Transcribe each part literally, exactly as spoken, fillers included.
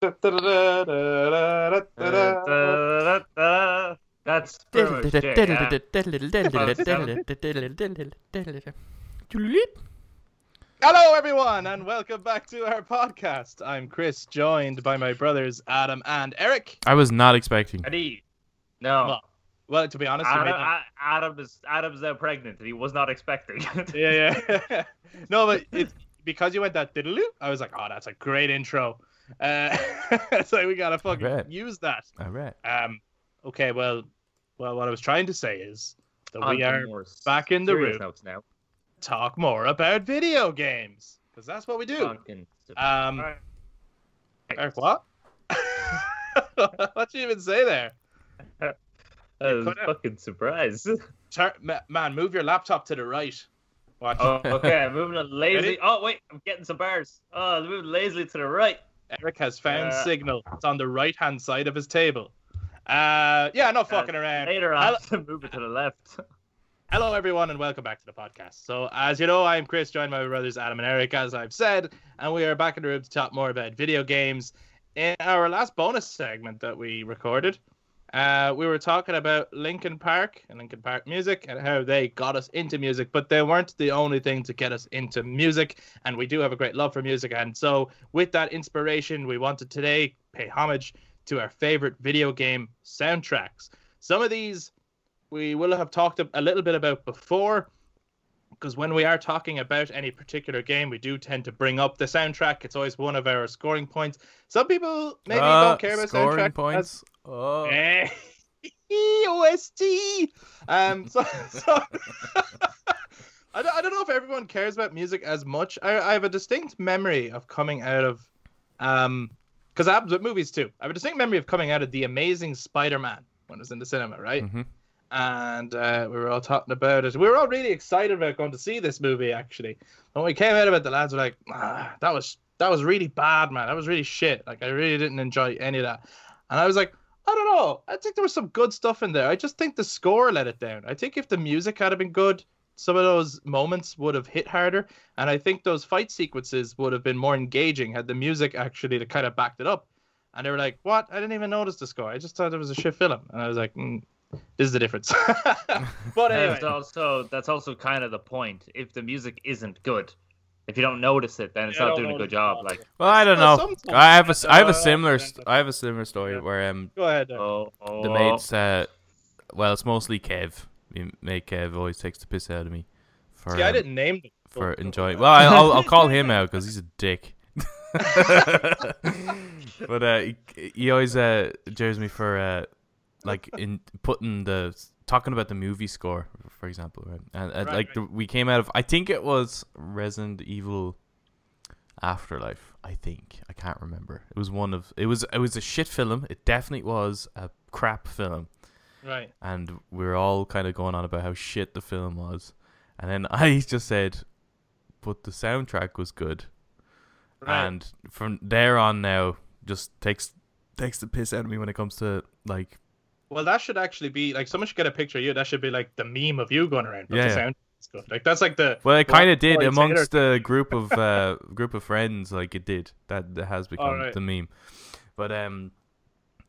That's Hello everyone and welcome back to our podcast. I'm Chris, joined by my brothers Adam and Eric. I was not expecting. Eddie. No. Well, well, to be honest, Adam, I, Adam is Adam's now pregnant, and he was not expecting. yeah, yeah. No, but it's because you went that diddle-oo, I was like, oh, that's a great intro. Uh, so we gotta fucking right. use that. All right. Um. Okay. Well. Well, what I was trying to say is that On we are back in the room. Now. Talk more about video games because that's what we do. Talking. Um. Right. Eric, what? What did you even say there? I was fucking surprised. Tur- man, move your laptop to the right. Watch. Oh, okay. I'm moving it lazily. Ready? Oh, wait. I'm getting some bars. Oh, I'm moving lazily to the right. Eric has found uh, signal. It's on the right-hand side of his table. Uh, yeah, not fucking around. Later on, I'll move it to the left. Hello, everyone, and welcome back to the podcast. So, as you know, I'm Chris, joined by my brothers Adam and Eric, as I've said, and we are back in the room to talk more about video games. In our last bonus segment that we recorded, uh, we were talking about Linkin Park and Linkin Park music and how they got us into music, but they weren't the only thing to get us into music, and we do have a great love for music. And so with that inspiration, we want to today pay homage to our favorite video game soundtracks. Some of these we will have talked a little bit about before, because when we are talking about any particular game, we do tend to bring up the soundtrack. It's always one of our scoring points. Some people maybe uh, don't care about scoring soundtrack points. As... Oh. O S T. Um, so, so... I, don't, I don't know if everyone cares about music as much. I, I have a distinct memory of coming out of, um, because I happens with movies too. I have a distinct memory of coming out of The Amazing Spider-Man when I was in the cinema, right? Mm-hmm. And uh, we were all talking about it. We were all really excited about going to see this movie, actually. When we came out of it, the lads were like, ah, that was that was really bad, man. That was really shit. Like, I really didn't enjoy any of that. And I was like, I don't know. I think there was some good stuff in there. I just think the score let it down. I think if the music had been good, some of those moments would have hit harder. And I think those fight sequences would have been more engaging had the music actually kind of backed it up. And they were like, what? I didn't even notice the score. I just thought it was a shit film. And I was like, mm. This is the difference. But anyway. That's also that's also kind of the point. If the music isn't good, if you don't notice it, then it's yeah, not doing a good job. Like, well, I don't know. I have a I have a similar I have a similar story yeah. where um Go ahead, oh, oh. the mates uh well it's mostly Kev. Mate Kev always takes the piss out of me. For, See, I didn't name him for enjoying. Well, I'll I'll call him out because he's a dick. But uh, he, he always uh jeers me for uh. like in putting the talking about the movie score, for example, right? And, and right, like right. The, we came out of, I think it was Resident Evil Afterlife. I think I can't remember. It was one of it was it was a shit film. It definitely was a crap film. Right. And we were all kind of going on about how shit the film was, and then I just said, "But the soundtrack was good." Right. And from there on, now just takes takes the piss out of me when it comes to like. Well, that should actually be like someone should get a picture of you. That should be like the meme of you going around. But yeah, the sound is good. Like that's like the. Well, it kind of did amongst the group of uh, group of friends. Like it did. That, that has become right. the meme. But um,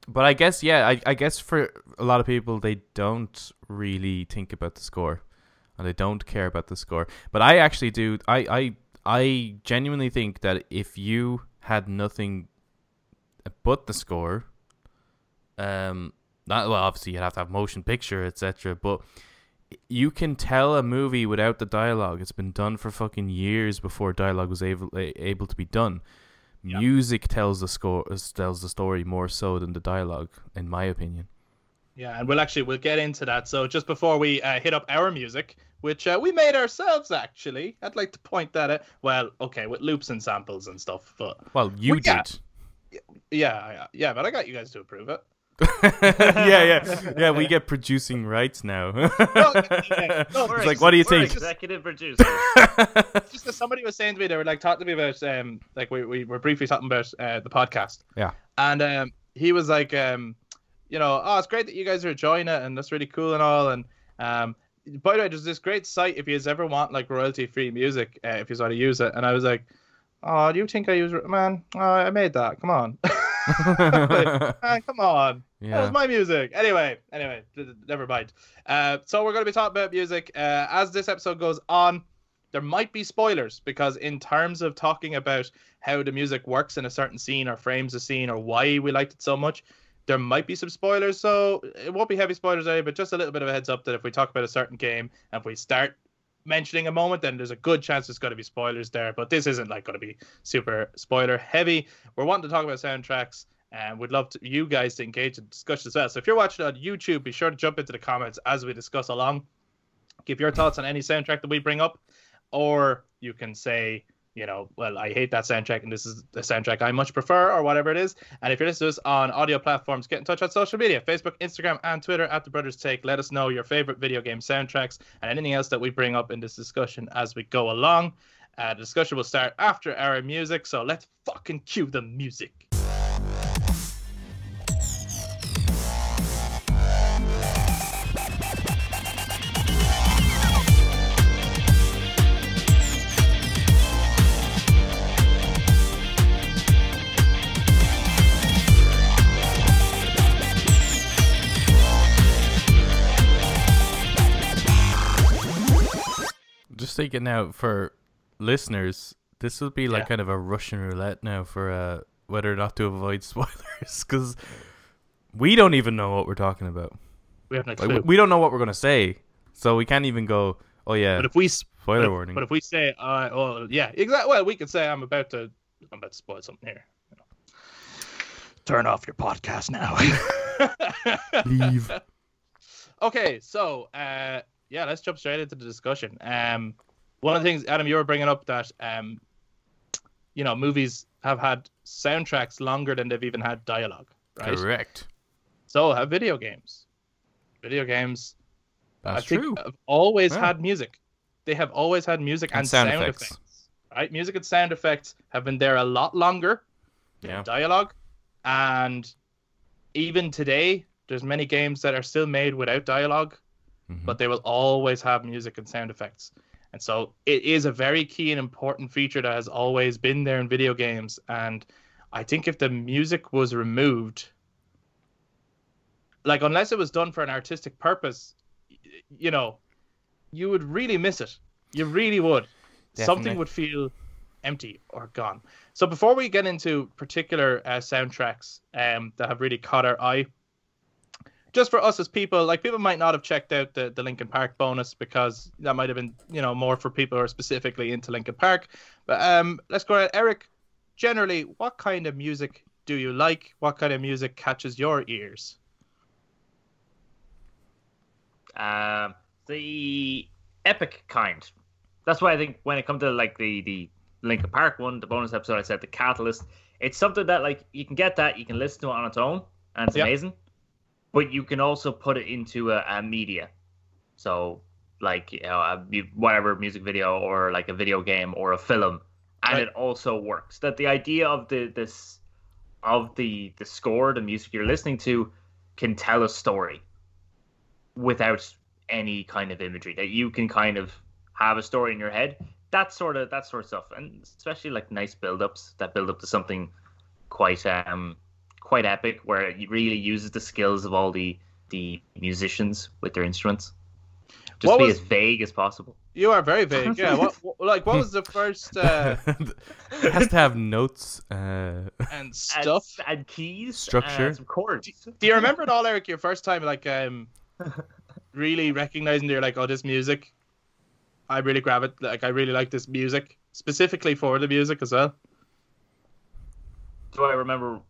but I guess yeah, I I guess for a lot of people they don't really think about the score, and they don't care about the score. But I actually do. I I I genuinely think that if you had nothing but the score, um. Not, well, obviously, you'd have to have motion picture, et cetera. But you can tell a movie without the dialogue. It's been done for fucking years before dialogue was able able to be done. Yep. Music tells the score tells the story more so than the dialogue, in my opinion. Yeah, and we'll actually we'll get into that. So just before we uh, hit up our music, which uh, we made ourselves, actually, I'd like to point that out. Well, okay, with loops and samples and stuff. But well, you we did. Got... Yeah, yeah, yeah, but I got you guys to approve it. yeah, yeah, yeah. We get producing rights now. no, yeah, no, it's ex- like, what do you think? Executive producer. It's just that somebody was saying to me, they were like talking to me about, um, like we we were briefly talking about uh, the podcast. Yeah. And um, he was like, um, you know, oh, it's great that you guys are enjoying it, and that's really cool and all. And um, by the way, there's this great site if you ever want like royalty free music, uh, if you want to use it. And I was like, oh, do you think I use it? man? Oh, I made that. Come on. Like, ah, come on. Yeah. That was my music. Anyway, anyway, never mind. Uh, so we're going to be talking about music. Uh, as this episode goes on, there might be spoilers, because in terms of talking about how the music works in a certain scene or frames a scene or why we liked it so much, there might be some spoilers. So it won't be heavy spoilers today, but just a little bit of a heads up that if we talk about a certain game and if we start mentioning a moment, then there's a good chance there's going to be spoilers there. But this isn't like going to be super spoiler heavy. We're wanting to talk about soundtracks, and we'd love to, you guys to engage in discussion as well. So if you're watching on YouTube, be sure to jump into the comments as we discuss along. Give your thoughts on any soundtrack that we bring up, or you can say, you know, well, I hate that soundtrack and this is the soundtrack I much prefer, or whatever it is. And if you're listening to us on audio platforms, get in touch on social media, Facebook, Instagram, and Twitter at The Brothers Take. Let us know your favorite video game soundtracks and anything else that we bring up in this discussion as we go along. Uh, the discussion will start after our music, so let's fucking cue the music. Thinking now for listeners, this will be like yeah. kind of a Russian roulette now for uh, whether or not to avoid spoilers, because we don't even know what we're talking about. We have no clue. Like, we don't know what we're going to say, so we can't even go, oh yeah, but if we spoiler but if, warning but if we say uh, oh yeah exactly well we could say I'm about to I'm about to spoil something here, you know. Turn off your podcast now. Leave. Okay, so uh yeah, let's jump straight into the discussion. Um, one of the things, Adam, you were bringing up that, um, you know, movies have had soundtracks longer than they've even had dialogue, right? Correct. So have video games. Video games, That's I think, true. have always yeah. had music. They have always had music and, and sound, sound effects. effects. Right? Music and sound effects have been there a lot longer than yeah. dialogue. And even today, there's many games that are still made without dialogue, but they will always have music and sound effects. And so it is a very key and important feature that has always been there in video games. And I think if the music was removed, like unless it was done for an artistic purpose, you know, you would really miss it. You really would. Definitely. Something would feel empty or gone. So before we get into particular uh, soundtracks um, that have really caught our eye, just for us as people, like people might not have checked out the, the Linkin Park bonus, because that might have been, you know, more for people who are specifically into Linkin Park. But um, let's go ahead. Eric, generally, what kind of music do you like? What kind of music catches your ears? Um, the epic kind. That's why I think when it comes to like the, the Linkin Park one, the bonus episode, I said the catalyst. It's something that like you can get that, you can listen to it on its own, and it's yep. amazing. But you can also put it into a, a media. So, like, you know, a, whatever music video or, like, a video game or a film. And right. it also works. That the idea of the this of the, the score, the music you're listening to, can tell a story without any kind of imagery. That you can kind of have a story in your head. That sort of, that sort of stuff. And especially, like, nice build-ups that build up to something quite... um. quite epic, where it really uses the skills of all the the musicians with their instruments. Just what be was... as vague as possible. You are very vague. Yeah. what, what, like, what was the first? Uh... It has to have notes uh... and stuff and, and keys, structure, and some chords. Do, do you remember at all, Eric? Your first time, like, um, really recognizing that you're like, oh, this music, I really grab it. Like, I really like this music, specifically for the music as well. Do I remember?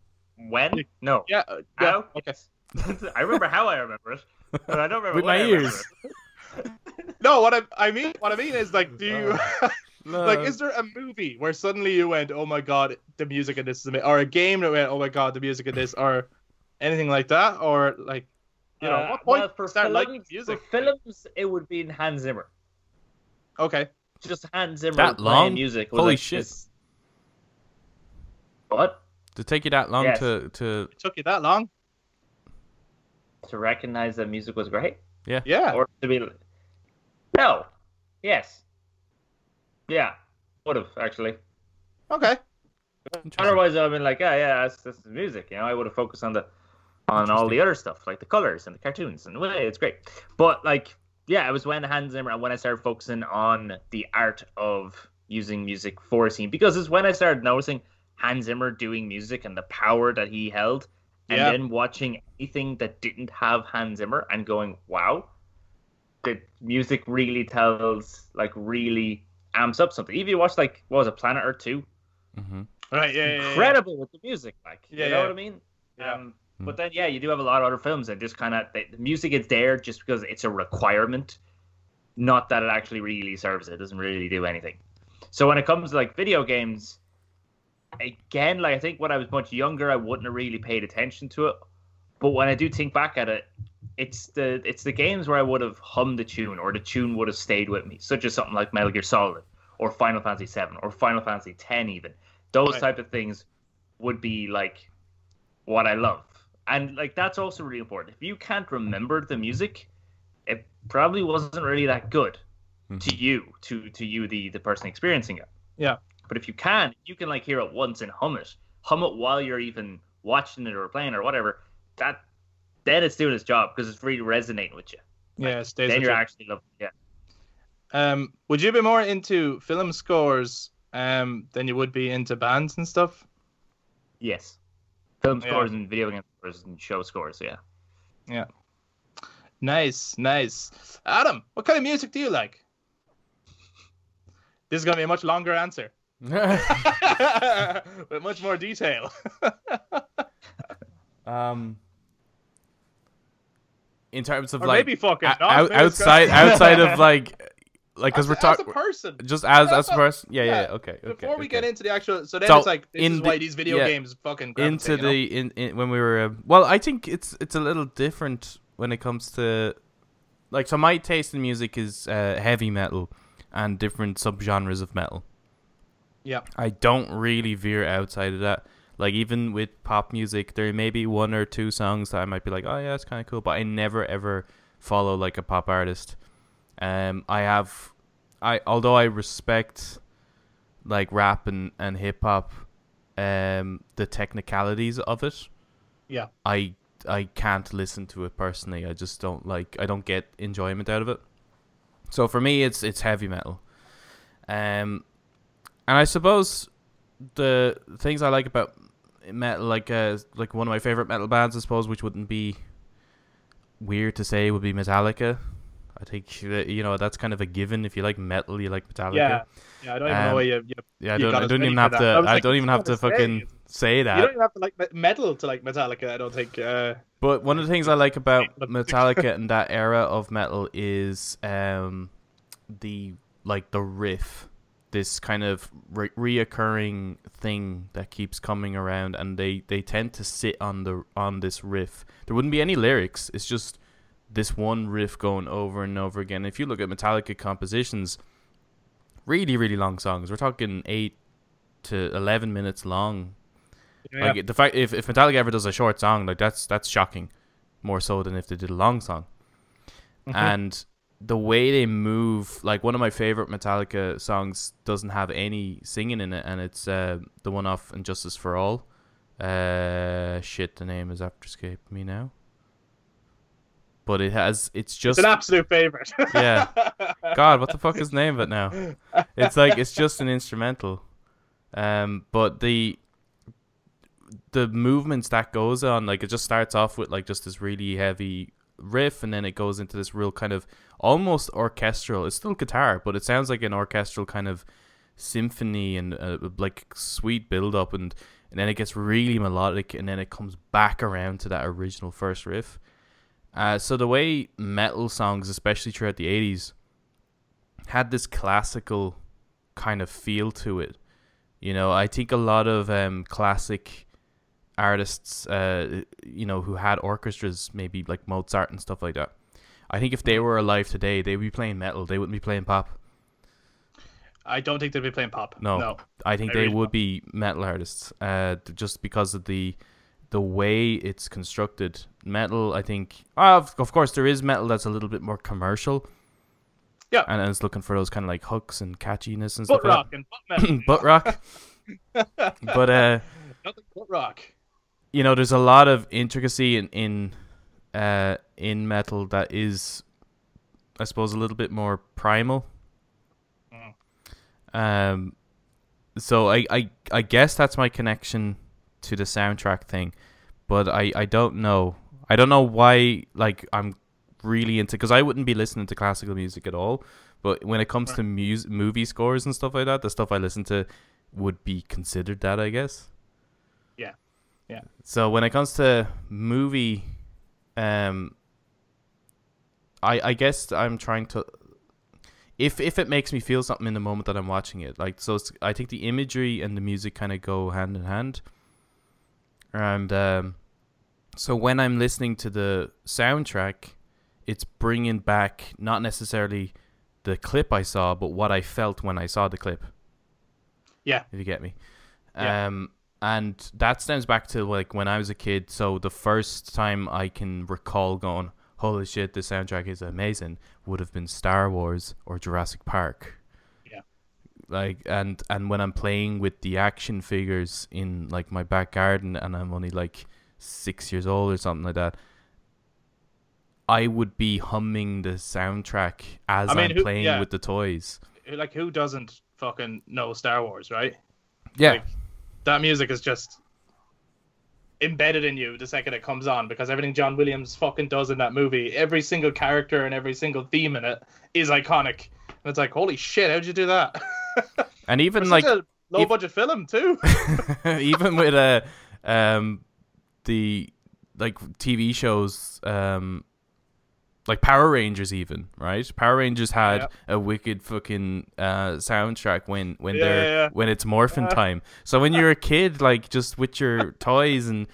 When? No. Yeah. yeah. Okay. I remember how I remember it, but I don't remember with my ears. No, what I I mean what I mean is like, do you uh, no. like is there a movie where suddenly you went, oh my god, the music in this is amazing, or a game that went, oh my god, the music in this, or anything like that, or like you know uh, what point well, for start liking music? For films, it would be in Hans Zimmer. Okay. Just Hans Zimmer that long music. Holy like shit! This... What? To take you that long yes. to, to... It took you that long? To recognize that music was great? Yeah. Yeah. Or to be... No. Yes. Yeah. Would have, actually. Okay. Otherwise, I've been like, yeah, yeah, that's, that's the music. You know, I would have focused on the on all the other stuff, like the colors and the cartoons, and it's great. But like, yeah, it was when Hans Zimmer and when I started focusing on the art of using music for a scene, because it's when I started noticing Hans Zimmer doing music and the power that he held, and yeah. then watching anything that didn't have Hans Zimmer and going, wow, the music really tells, like, really amps up something. Even you watch, like, what was it, Planet Earth two? Mm-hmm. Right, yeah, yeah, incredible yeah. with the music, like, yeah, you know yeah. what I mean? Yeah. Um, mm-hmm. But then, yeah, you do have a lot of other films that just kind of, the music is there just because it's a requirement, not that it actually really serves it. It doesn't really do anything. So when it comes to, like, video games, again, like, I think when I was much younger, I wouldn't have really paid attention to it. But when I do think back at it, it's the it's the games where I would have hummed the tune, or the tune would have stayed with me, such as something like Metal Gear Solid, or Final Fantasy seven, or Final Fantasy ten even. Those right. type of things would be, like, what I love. And, like, that's also really important. If you can't remember the music, it probably wasn't really that good mm-hmm. to you, to, to you, the, the person experiencing it. Yeah. But if you can, you can, like, hear it once and hum it. Hum it while you're even watching it or playing it or whatever. That Then it's doing its job, because it's really resonating with you. Yeah, it stays then with you're you. Actually loving it. Yeah. Um, would you be more into film scores um, than you would be into bands and stuff? Yes. Film scores yeah. and video game scores and show scores, yeah. Yeah. Nice, nice. Adam, what kind of music do you like? This is going to be a much longer answer. With much more detail. um... In terms of or like maybe fucking a- out- outside, outside of like, like because we're talking just as as a person, yeah, yeah, yeah. okay. Before okay, we okay. get into the actual, so then so it's like this is the, why these video yeah, games fucking into the you know? in, in when we were uh, well, I think it's it's a little different when it comes to like so my taste in music is uh, heavy metal and different subgenres of metal. Yeah, I don't really veer outside of that. Like, even with pop music, there may be one or two songs that I might be like, oh, yeah, it's kind of cool. But I never, ever follow, like, a pop artist. Um, I have... I Although I respect, like, rap and, and hip-hop, um, the technicalities of it. Yeah. I I can't listen to it personally. I just don't, like... I don't get enjoyment out of it. So, for me, it's it's heavy metal. Um, and I suppose the things I like about... metal, like uh, like one of my favorite metal bands, I suppose, which wouldn't be weird to say, would be Metallica. I think that, you know, that's kind of a given. If you like metal, you like Metallica. Yeah, yeah. I don't um, even know why you. you yeah, I don't. I don't even have that. to. I, like, I don't even have to say fucking it. say that. You don't even have to like metal to like Metallica. I don't think. Uh... But one of the things I like about Metallica and that era of metal is um the like the riff. This kind of re- reoccurring thing that keeps coming around, and they, they tend to sit on the on this riff. There wouldn't be any lyrics. It's just this one riff going over and over again. If you look at Metallica compositions, really, really long songs. We're talking eight to eleven minutes long. Yeah. Like the fact if, if Metallica ever does a short song, like that's that's shocking, more so than if they did a long song. Mm-hmm. And the way they move, like one of my favorite Metallica songs doesn't have any singing in it, and it's uh, the one off Injustice for All. Uh, shit, the name is after escape me now. But it has, it's just... It's an absolute favorite. Yeah. God, what the fuck is the name of it now? It's like, it's just an instrumental. Um, But the the movements that goes on, like it just starts off with like just this really heavy riff, and then it goes into this real kind of almost orchestral, it's still guitar, but it sounds like an orchestral kind of symphony and uh, like sweet build up, and, and then it gets really melodic, and then it comes back around to that original first riff. Uh, so the way metal songs, especially throughout the eighties, had this classical kind of feel to it. You know, I think a lot of um, classic artists, uh, you know, who had orchestras, maybe like Mozart and stuff like that. I think if they were alive today, they'd be playing metal. They wouldn't be playing pop. I don't think they'd be playing pop. No, no. I think I they really would don't. be metal artists. Uh, just because of the the way it's constructed. Metal, I think. Of of course, there is metal that's a little bit more commercial. Yeah, and, and it's looking for those kind of like hooks and catchiness and butt stuff. Butt rock like that. and butt metal. butt rock. But uh, nothing but rock. You know, there's a lot of intricacy in in uh, in metal that is, I suppose, a little bit more primal. Mm. Um, so I, I I guess that's my connection to the soundtrack thing, but I, I don't know. I don't know why. Like, I'm really into, because I wouldn't be listening to classical music at all. But when it comes to music, movie scores and stuff like that, the stuff I listen to would be considered that, I guess. Yeah, yeah. So when it comes to movie, um, I I guess I'm trying to, if if it makes me feel something in the moment that I'm watching it, like, so it's, I think the imagery and the music kind of go hand in hand. And um, so when I'm listening to the soundtrack, it's bringing back not necessarily the clip I saw, but what I felt when I saw the clip. Yeah. If you get me. Yeah. Um, and that stems back to, like, when I was a kid. So the first time I can recall going, holy shit, this soundtrack is amazing, would have been Star Wars or Jurassic Park. Yeah. Like, and, and when I'm playing with the action figures in, like, my back garden, and I'm only, like, six years old or something like that, I would be humming the soundtrack as I mean, I'm who, playing yeah. with the toys. Like, who doesn't fucking know Star Wars, right? Yeah. Like, that music is just embedded in you the second it comes on, because everything John Williams fucking does in that movie, every single character and every single theme in it is iconic. And it's like, holy shit, how'd you do that? And even like a low budget e- film too. Even with uh, um, the like T V shows, um, like Power Rangers, even, right? Power Rangers had yeah. a wicked fucking uh, soundtrack when when yeah, they're yeah. when it's morphin' yeah. time. So when you're a kid, like, just with your toys, and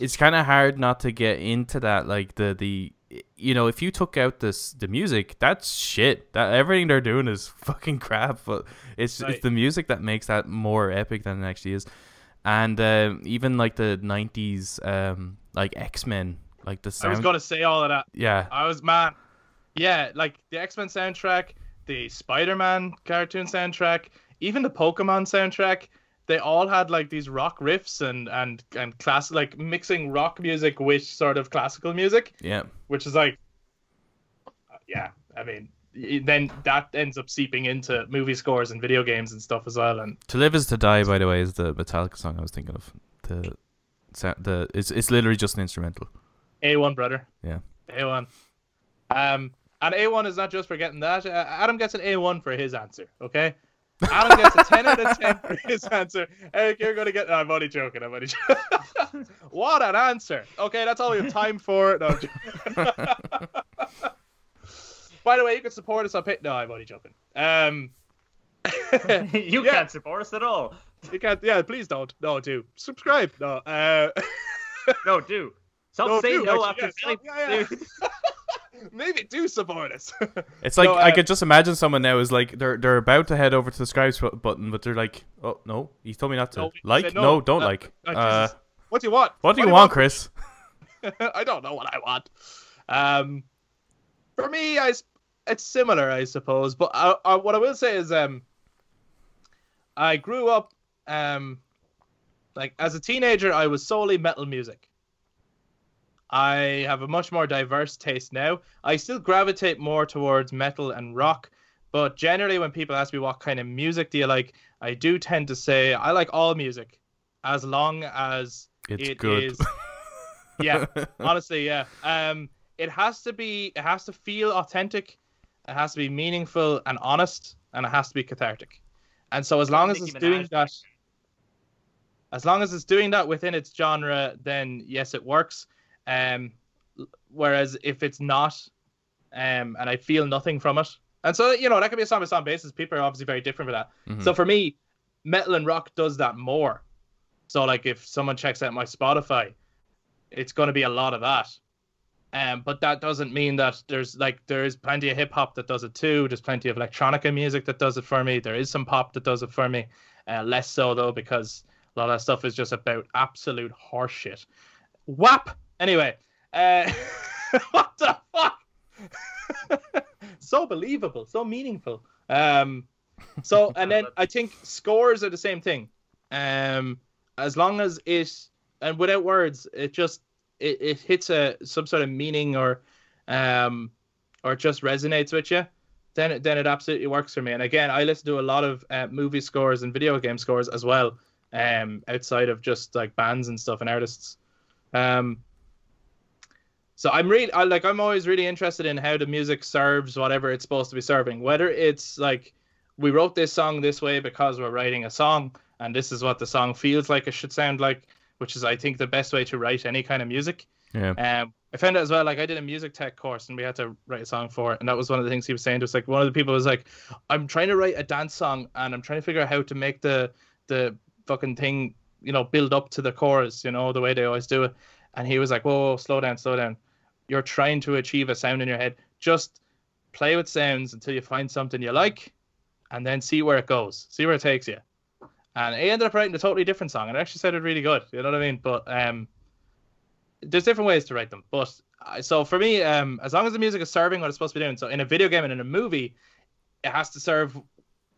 it's kind of hard not to get into that. Like, the the you know, if you took out this the music, that's shit. That everything they're doing is fucking crap. But it's right. it's the music that makes that more epic than it actually is. And uh, even like the nineties, um, like X-Men. Like the sound... I was gonna say all of that. Yeah. I was man. Yeah, like the X-Men soundtrack, the Spider-Man cartoon soundtrack, even the Pokemon soundtrack, they all had like these rock riffs and and and class, like mixing rock music with sort of classical music. Yeah. Which is like, yeah, I mean, then that ends up seeping into movie scores and video games and stuff as well. And "To Live Is to Die," by the way, is the Metallica song I was thinking of. The the it's it's literally just an instrumental. A one, brother. Yeah. A one. Um, and A one is not just for getting that. Uh, Adam gets an A one for his answer, okay? Adam gets a ten out of ten for his answer. Eric, you're going to get... No, I'm only joking. I'm only joking. What an answer. Okay, that's all we have time for. No, by the way, you can support us on... Pay- no, I'm only joking. Um, you yeah. can't support us at all. You can't... Yeah, please don't. No, do. Subscribe. No, uh... no, do. Stop no, saying no actually, after yes. saying yeah, yeah. Maybe do support us. It's like, no, uh, I could just imagine someone now is like, they're they're about to head over to the subscribe button, but they're like, oh no, he told me not to. No, like, no, no, don't no, like. No, uh, what do you want? What do what you do want, want, Chris? I don't know what I want. Um, for me, I, it's similar, I suppose. But I, I, what I will say is, um, I grew up, um, like as a teenager, I was solely metal music. I have a much more diverse taste now. I still gravitate more towards metal and rock, but generally when people ask me what kind of music do you like, I do tend to say I like all music as long as it's it good. Is yeah, honestly, yeah. Um, it has to be, it has to feel authentic, it has to be meaningful and honest, and it has to be cathartic. And so as long as it's doing that, as long as it's doing that within its genre, then yes, it works. Um, whereas if it's not, um, and I feel nothing from it, and so, you know, that could be a song-by-song basis. People are obviously very different for that. Mm-hmm. So for me, metal and rock does that more. So like if someone checks out my Spotify, it's going to be a lot of that. Um, but that doesn't mean that there's like, there is plenty of hip hop that does it too. There's plenty of electronica music that does it for me. There is some pop that does it for me. Uh, less so though, because a lot of that stuff is just about absolute horseshit. Whap. Anyway, uh, what the fuck? So believable, so meaningful. Um, so, and then I think scores are the same thing. Um, as long as it, and without words, it just it, it hits a some sort of meaning or um or just resonates with you, then it, then it absolutely works for me. And again, I listen to a lot of uh, movie scores and video game scores as well, um, outside of just like bands and stuff and artists. Um, so I'm really I, like I'm always really interested in how the music serves whatever it's supposed to be serving. Whether it's like we wrote this song this way because we're writing a song, and this is what the song feels like it should sound like, which is, I think, the best way to write any kind of music. Yeah. Um, I found out as well, like, I did a music tech course, and we had to write a song for it, and that was one of the things he was saying to us. Like, one of the people was like, I'm trying to write a dance song, and I'm trying to figure out how to make the the fucking thing, you know, build up to the chorus, you know, the way they always do it. And he was like, whoa, whoa slow down, slow down. You're trying to achieve a sound in your head. Just play with sounds until you find something you like, and then see where it goes. See where it takes you. And I ended up writing a totally different song, and it actually sounded really good. You know what I mean? But um, there's different ways to write them. But uh, so for me, um, as long as the music is serving what it's supposed to be doing, so in a video game and in a movie, it has to serve,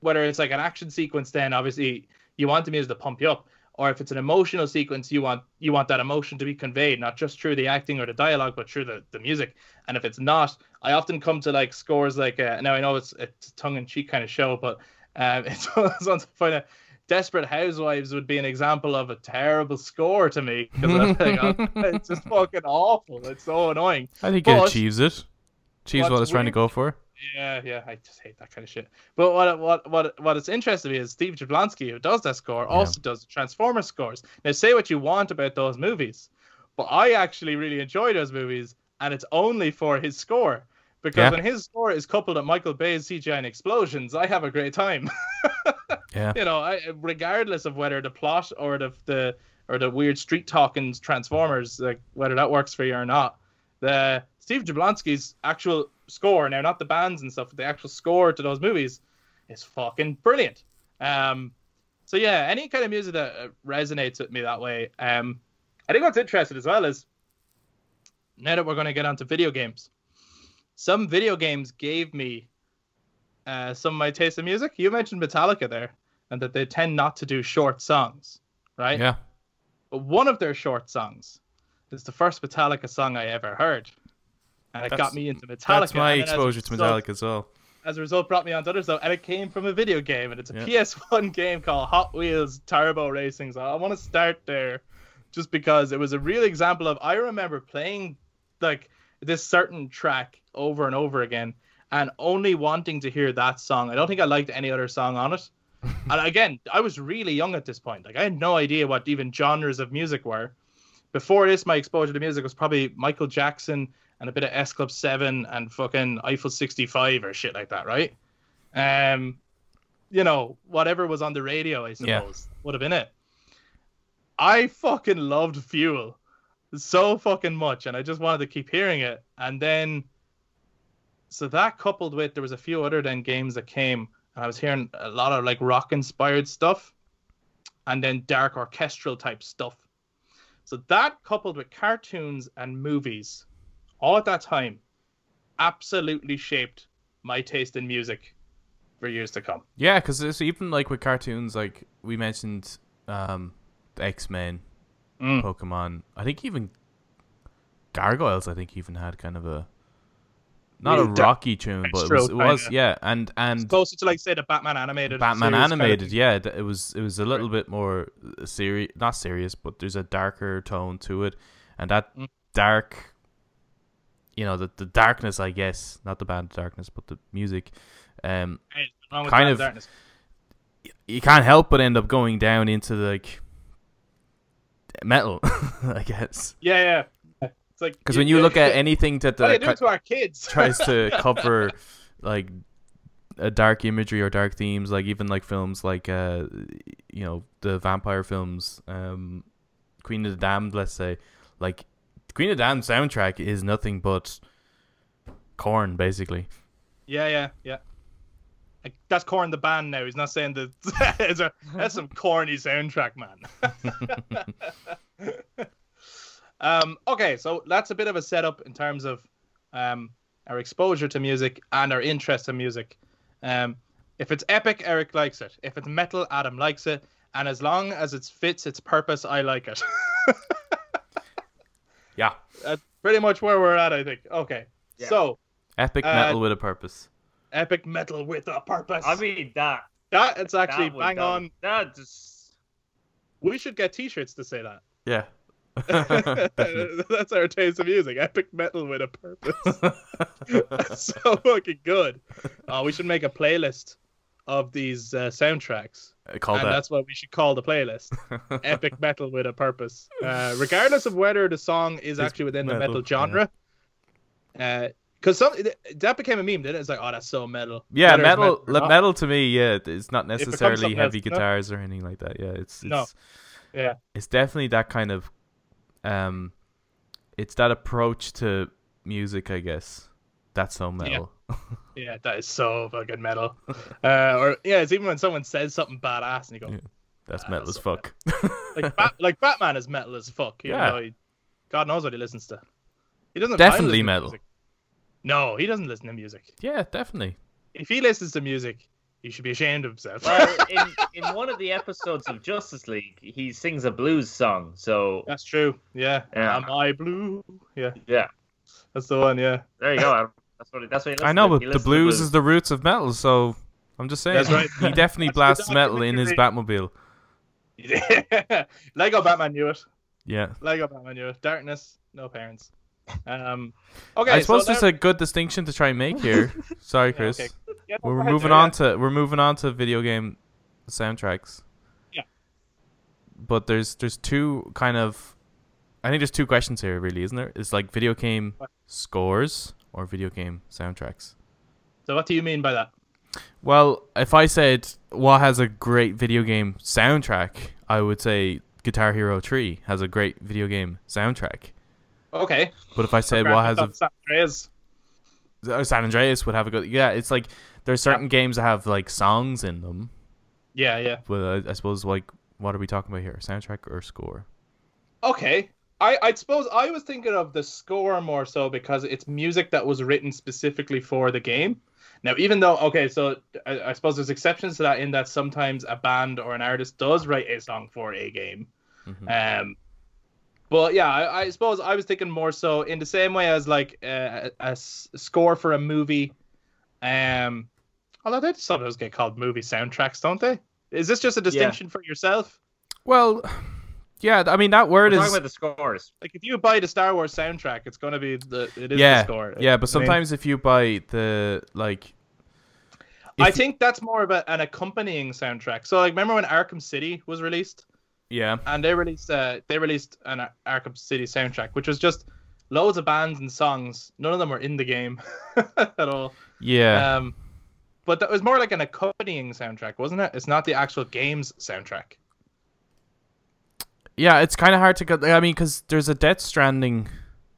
whether it's like an action sequence, then obviously you want the music to pump you up. Or if it's an emotional sequence, you want you want that emotion to be conveyed, not just through the acting or the dialogue, but through the, the music. And if it's not, I often come to like scores like, uh, now I know it's, it's a tongue-in-cheek kind of show, but um, it's one of those ones I find out. Desperate Housewives would be an example of a terrible score to me, because like, oh, it's just fucking awful. It's so annoying. I think but it achieves it. Achieves what it's trying to go for. Yeah, yeah. I just hate that kind of shit. But what what what what it's interesting to me is Steve Jablonsky, who does that score, also yeah. does Transformers scores. Now, say what you want about those movies, but I actually really enjoy those movies, and it's only for his score. Because yeah. when his score is coupled at Michael Bay's C G I and explosions, I have a great time. Yeah. You know, I, regardless of whether the plot or the the or the weird street talking Transformers, like whether that works for you or not, the Steve Jablonsky's actual score, now not the bands and stuff, but the actual score to those movies is fucking brilliant. Um, so yeah, any kind of music that resonates with me that way. Um, I think what's interesting as well is now that we're going to get onto video games, some video games gave me uh, some of my taste in music. You mentioned Metallica there, and that they tend not to do short songs, right? Yeah. But one of their short songs is the first Metallica song I ever heard, and it that's, got me into Metallica. That's my exposure to Metallica as well. As a result, brought me on to others, though, and it came from a video game, and it's a yeah. P S one game called Hot Wheels Turbo Racing. So I want to start there, just because it was a real example of I remember playing like this certain track over and over again and only wanting to hear that song. I don't think I liked any other song on it. And again, I was really young at this point. Like, I had no idea what even genres of music were. Before this, my exposure to music was probably Michael Jackson and a bit of S Club seven and fucking Eiffel sixty-five or shit like that, right? Um, you know, whatever was on the radio, I suppose, yeah. would have been it. I fucking loved Fuel so fucking much, and I just wanted to keep hearing it. And then so that coupled with there was a few other then games that came, and I was hearing a lot of like rock inspired stuff and then dark orchestral type stuff. So that coupled with cartoons and movies all at that time absolutely shaped my taste in music for years to come. Yeah, because it's even like with cartoons, like we mentioned um X-Men, Mm. Pokemon, I think even Gargoyles, I think even had kind of a not really a rocky tune, but it was, it was yeah, and and it's closer to like say the Batman animated. Batman animated, kind of yeah, it was it was a little bit more serious, not serious, but there's a darker tone to it, and that mm. dark, you know, the the darkness, I guess, not the band darkness, but the music, um, hey, kind of darkness. You can't help but end up going down into the, like. Metal, I guess. Yeah, yeah. It's like because when you look at anything that the do to our kids tries to cover, like a dark imagery or dark themes, like even like films like uh, you know, the vampire films, um, Queen of the Damned, let's say, like Queen of the Damned soundtrack is nothing but Korn, basically. Yeah, yeah, yeah. Like, that's Korn the band now. He's not saying that. That's some corny soundtrack, man. um, okay, so that's a bit of a setup in terms of um, our exposure to music and our interest in music. Um, if it's epic, Eric likes it. If it's metal, Adam likes it. and as long as it fits its purpose, I like it. Yeah. That's pretty much where we're at, I think. Okay. Yeah. So. Epic metal uh, with a purpose. Epic metal with a purpose. I mean, that. That, it's actually that bang on. That just... We should get t-shirts to say that. Yeah. That's our taste of music. Epic metal with a purpose. That's so fucking good. Oh, we should make a playlist of these uh, soundtracks. I call and that. That's what we should call the playlist. Epic metal with a purpose. Uh, regardless of whether the song is it's actually within metal, the metal genre. Yeah. Uh, Because that became a meme, didn't it? It's like, oh, that's so metal. Yeah, Whether metal metal, metal to me, yeah, it's not necessarily heavy else, guitars no? or anything like that. Yeah, it's, it's no. yeah, it's definitely that kind of, um, it's that approach to music, I guess. That's so metal. Yeah, yeah, that is so fucking metal. Uh, or yeah, it's even when someone says something badass and you go, yeah, that's ah, metal that's as so fuck. like Bat- like Batman is metal as fuck. You yeah, know, he, God knows what he listens to. He doesn't definitely metal. Music. No, he doesn't listen to music. Yeah, definitely. If he listens to music, he should be ashamed of himself. Well, in, in one of the episodes of Justice League, he sings a blues song, so... That's true, yeah. yeah. Am I blue? Yeah. Yeah. That's the one, yeah. There you go, Adam. That's what he, that's what he listens to. I know, but the blues, blues is the roots of metal, so I'm just saying. That's right. He definitely blasts metal in his Batmobile. Yeah. Lego Batman knew it. Yeah. Lego Batman knew it. Darkness, no parents. Um, okay, I suppose so there's there... a good distinction to try and make here. Sorry, Chris. Yeah, okay. yeah, we're moving on that. to we're moving on to video game soundtracks. Yeah. But there's there's two kind of, I think there's two questions here, really, isn't there? It's like video game what? scores or video game soundtracks. So what do you mean by that? Well, if I said what has a great video game soundtrack, I would say Guitar Hero three has a great video game soundtrack. Okay. But if I said what well, has a San Andreas. San Andreas would have a good yeah, it's like there's certain yeah. games that have like songs in them. Yeah, yeah. But I, I suppose like what are we talking about here? Soundtrack or score? Okay. I I suppose I was thinking of the score more so because it's music that was written specifically for the game. Now, even though okay, so I, I suppose there's exceptions to that in that sometimes a band or an artist does write a song for a game. Mm-hmm. Um But yeah, I, I suppose I was thinking more so in the same way as like uh, a, a score for a movie. Um, although they sometimes get called movie soundtracks, don't they? Is this just a distinction yeah. for yourself? Well, yeah, I mean that word We're is talking about the scores. Like if you buy the Star Wars soundtrack, it's going to be the it is yeah. the score. Yeah, but sometimes I mean, if you buy the like, I think that's more of a, an accompanying soundtrack. So like, remember when Arkham City was released? Yeah, and they released uh, they released an Ar- Arkham City soundtrack, which was just loads of bands and songs. None of them were in the game at all. Yeah, um, but that was more like an accompanying soundtrack, wasn't it? It's not the actual game's soundtrack. Yeah, it's kind of hard to go. I mean, because there's a Death Stranding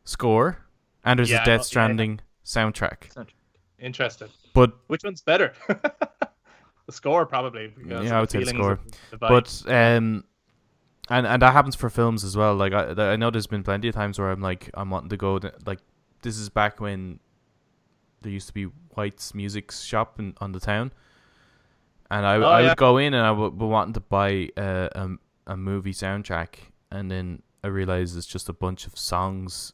score and there's yeah, a Death Stranding yeah, yeah. soundtrack. soundtrack. Interesting. But which one's better? The score, probably. Yeah, I would say the score. The but um. And and that happens for films as well. Like I I know there's been plenty of times where I'm like I'm wanting to go to, like this is back when there used to be White's music shop in on the town, and I oh, I yeah. would go in and I would be wanting to buy a, a a movie soundtrack, and then I realized it's just a bunch of songs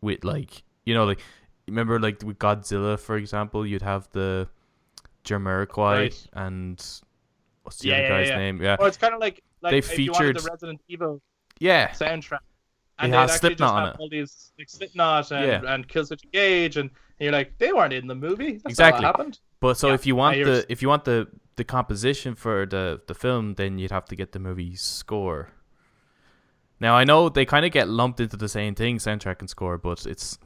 with like you know like remember like with Godzilla for example you'd have the Jamiroquai right. and what's the yeah, other yeah, guy's yeah. name yeah well it's kind of like. Like they featured the Resident Evil yeah. soundtrack. And they had Slipknot on it. All these like, Slipknot and, yeah. and Killswitch Engage, and, and you're like, they weren't in the movie. That's exactly. not what happened. But so yeah. if you want yeah, the if you want the, the composition for the, the film, then you'd have to get the movie score. Now I know they kind of get lumped into the same thing, soundtrack and score, but it's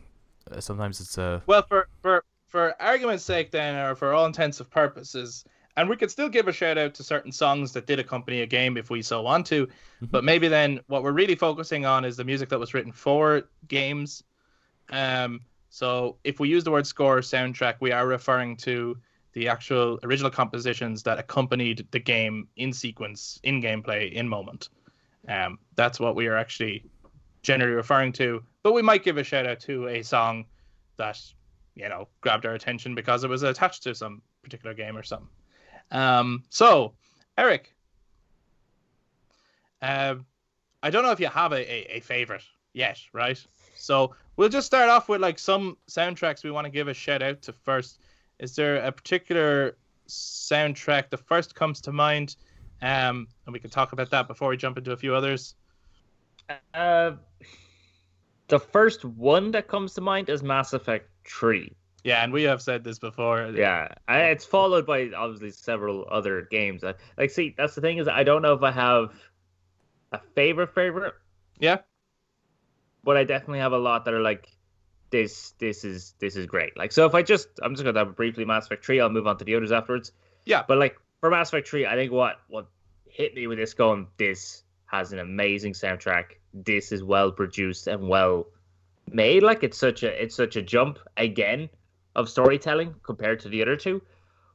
uh, sometimes it's a uh... well for, for for argument's sake then, or for all intents and purposes. And we could still give a shout out to certain songs that did accompany a game if we so want to. Mm-hmm. But maybe then what we're really focusing on is the music that was written for games. Um, so if we use the word score or soundtrack, we are referring to the actual original compositions that accompanied the game in sequence, in gameplay, in moment. Um, that's what we are actually generally referring to. But we might give a shout out to a song that, you know, grabbed our attention because it was attached to some particular game or something. Um, so, Eric, Um, I don't know if you have a, a, a favorite yet, right? So we'll just start off with like some soundtracks we want to give a shout out to first. Is there a particular soundtrack that first comes to mind? Um, and we can talk about that before we jump into a few others. Uh, the first one that comes to mind is Mass Effect three. Yeah, and we have said this before. Yeah, it's followed by obviously several other games. Like, see, that's the thing is I don't know if I have a favorite favorite. Yeah, but I definitely have a lot that are like this. This is this is great. Like, so if I just, I'm just gonna have briefly Mass Effect three. I'll move on to the others afterwards. Yeah, but like for Mass Effect three, I think what what hit me with this going, this has an amazing soundtrack. This is well produced and well made. Like it's such a it's such a jump again of storytelling compared to the other two,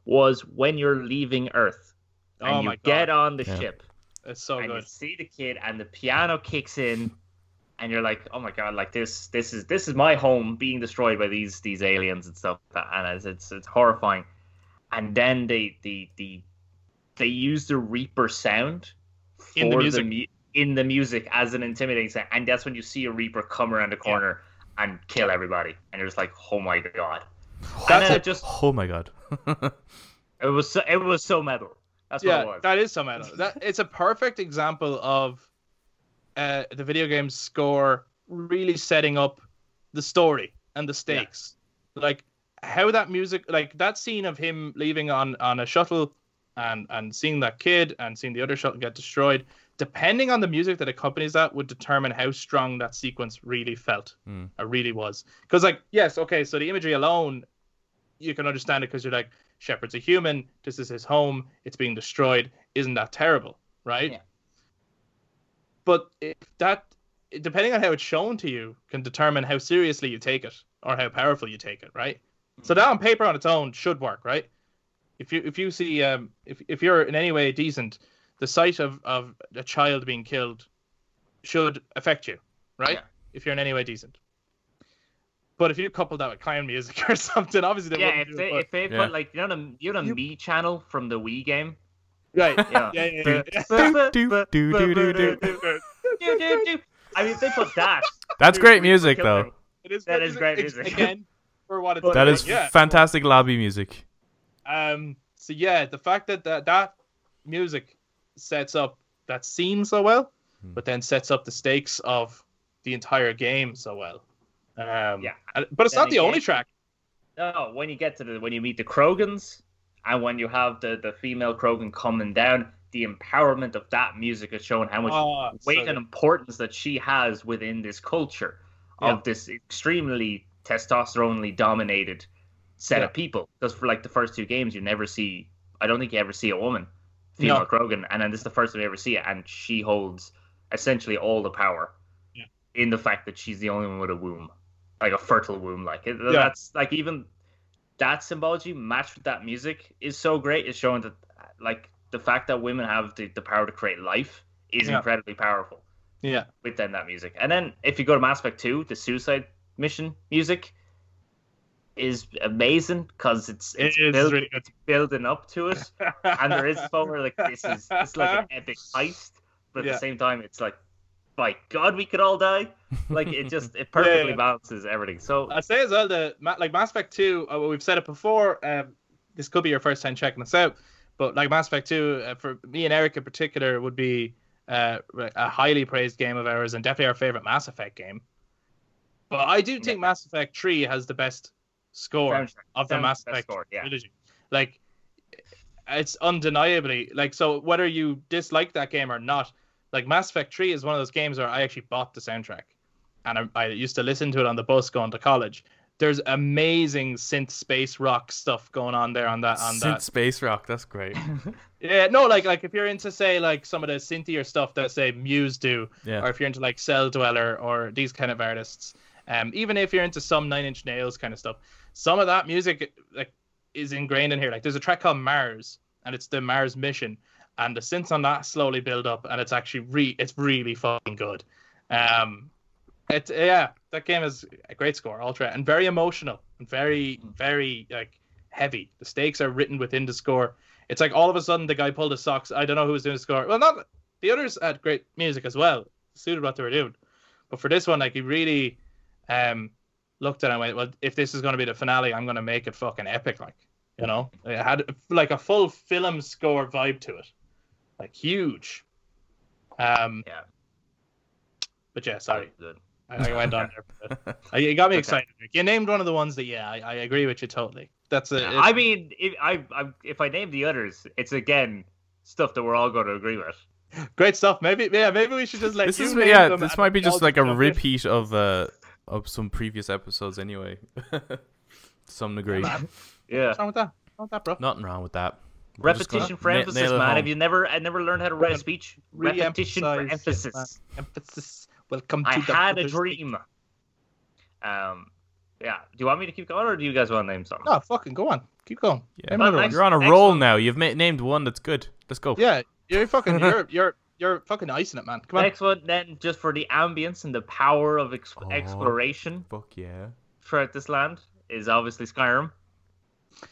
was when you're leaving Earth and oh you God. get on the yeah. ship. It's so and good. You see the kid and the piano kicks in and you're like, oh my God, like this this is this is my home being destroyed by these these aliens and stuff, and it's it's, it's horrifying. And then they the the they use the Reaper sound for in the music the, in the music as an intimidating sound, and that's when you see a Reaper come around the corner yeah. and kill everybody, and you're just like, oh my God. That's it. Just, oh my God! it was so, it was so metal. That's yeah, what it was. That is so metal. That it's a perfect example of uh, the video game score really setting up the story and the stakes. Yeah. Like how that music, like that scene of him leaving on, on a shuttle and and seeing that kid and seeing the other shuttle get destroyed. Depending on the music that accompanies that would determine how strong that sequence really felt. Mm. It really was. Because like yes, okay, so the imagery alone. You can understand it because you're like, Shepard's a human. This is his home. It's being destroyed. Isn't that terrible, right? Yeah. But if that, depending on how it's shown to you, can determine how seriously you take it or how powerful you take it, right? Mm-hmm. So that on paper on its own should work, right? If you if you see um if if you're in any way decent, the sight of, of a child being killed should affect you, right? Yeah. If you're in any way decent. But if you couple that with clown music or something, obviously they yeah, wouldn't if do they, it. If they yeah. put like you know the you know the you... Mii channel from the Wii game, right? Yeah, yeah, yeah. yeah. do, do, do, do, do, do. I mean, if they put that. That's great music, though. It is. That is great music. Again, for what it's that is yeah. fantastic lobby music. Um. So yeah, the fact that that, that music sets up that scene so well, hmm. but then sets up the stakes of the entire game so well. Um, yeah, but it's then not the only track. No, when you get to the when you meet the Krogans, and when you have the, the female Krogan coming down, the empowerment of that music is showing how much oh, weight so and importance that she has within this culture yeah. of this extremely testosterone dominated set yeah. of people. Because for like the first two games, you never see. I don't think you ever see a woman, female no. Krogan, and then this is the first time you ever see it, and she holds essentially all the power yeah. in the fact that she's the only one with a womb. Like a fertile womb, like it, yeah. that's like even that symbology matched with that music is so great. It's showing that like the fact that women have the, the power to create life is yeah. incredibly powerful. Yeah, with then that music, and then if you go to Mass Effect two, the suicide mission music is amazing because it's it's, it build, really it's building up to it, and there is somewhere like this is it's like an epic heist, but at yeah. the same time it's like. By God, we could all die. Like it just it perfectly yeah, yeah. balances everything. So I'd say as well the like Mass Effect two. Uh, we've said it before. Um, this could be your first time checking this out, but like Mass Effect two, uh, for me and Eric in particular, would be uh, a highly praised game of ours and definitely our favorite Mass Effect game. But I do think yeah. Mass Effect three has the best score sounds, of the Mass Effect score, yeah. trilogy. Like it's undeniably like so. Whether you dislike that game or not. Like, Mass Effect three is one of those games where I actually bought the soundtrack. And I, I used to listen to it on the bus going to college. There's amazing synth space rock stuff going on there on that. On synth that. Space rock, that's great. yeah, no, like, like if you're into, say, like some of the synthier stuff that, say, Muse do, yeah. or if you're into, like, Cell Dweller or these kind of artists, um, even if you're into some Nine Inch Nails kind of stuff, some of that music like is ingrained in here. Like, there's a track called Mars, and it's the Mars mission. And the synths on that slowly build up, and it's actually re it's really fucking good. Um, it's yeah, that game is a great score, ultra, and very emotional and very very like heavy. The stakes are written within the score. It's like all of a sudden the guy pulled his socks. I don't know who was doing the score. Well, not The others had great music as well, suited what they were doing. But for this one, like, he really um, looked at it and went, well, if this is going to be the finale, I'm going to make it fucking epic, like, you know? It had, like, a full film score vibe to it. Like, huge. Um, yeah. But, yeah, sorry. Good. I, I went on there. You got me excited. Okay. You named one of the ones that, yeah, I, I agree with you totally. That's a, I mean, if I, I if I name the others, it's, again, stuff that we're all going to agree with. Great stuff. Maybe, yeah, maybe we should just like. This is, yeah, this might be just like a repeat of uh of some previous episodes anyway. To some degree. Yeah. yeah. What's wrong with that? What's wrong with that, bro? Nothing wrong with that. We're Repetition for na- emphasis, man. Have you never? I never learned how to write a speech. Repetition for emphasis. Yes, emphasis. Welcome to I the had a dream. Speech. Um. Yeah. Do you want me to keep going, or do you guys want to name something? No, fucking go on. Keep going. Yeah. Well, next, you're on a roll one. Now. You've ma- named one that's good. Let's go. Yeah. You're fucking you're you're you're fucking icing it, man. Come on. Next one, then, just for the ambience and the power of ex- oh, exploration. Fuck yeah! Throughout this land is obviously Skyrim.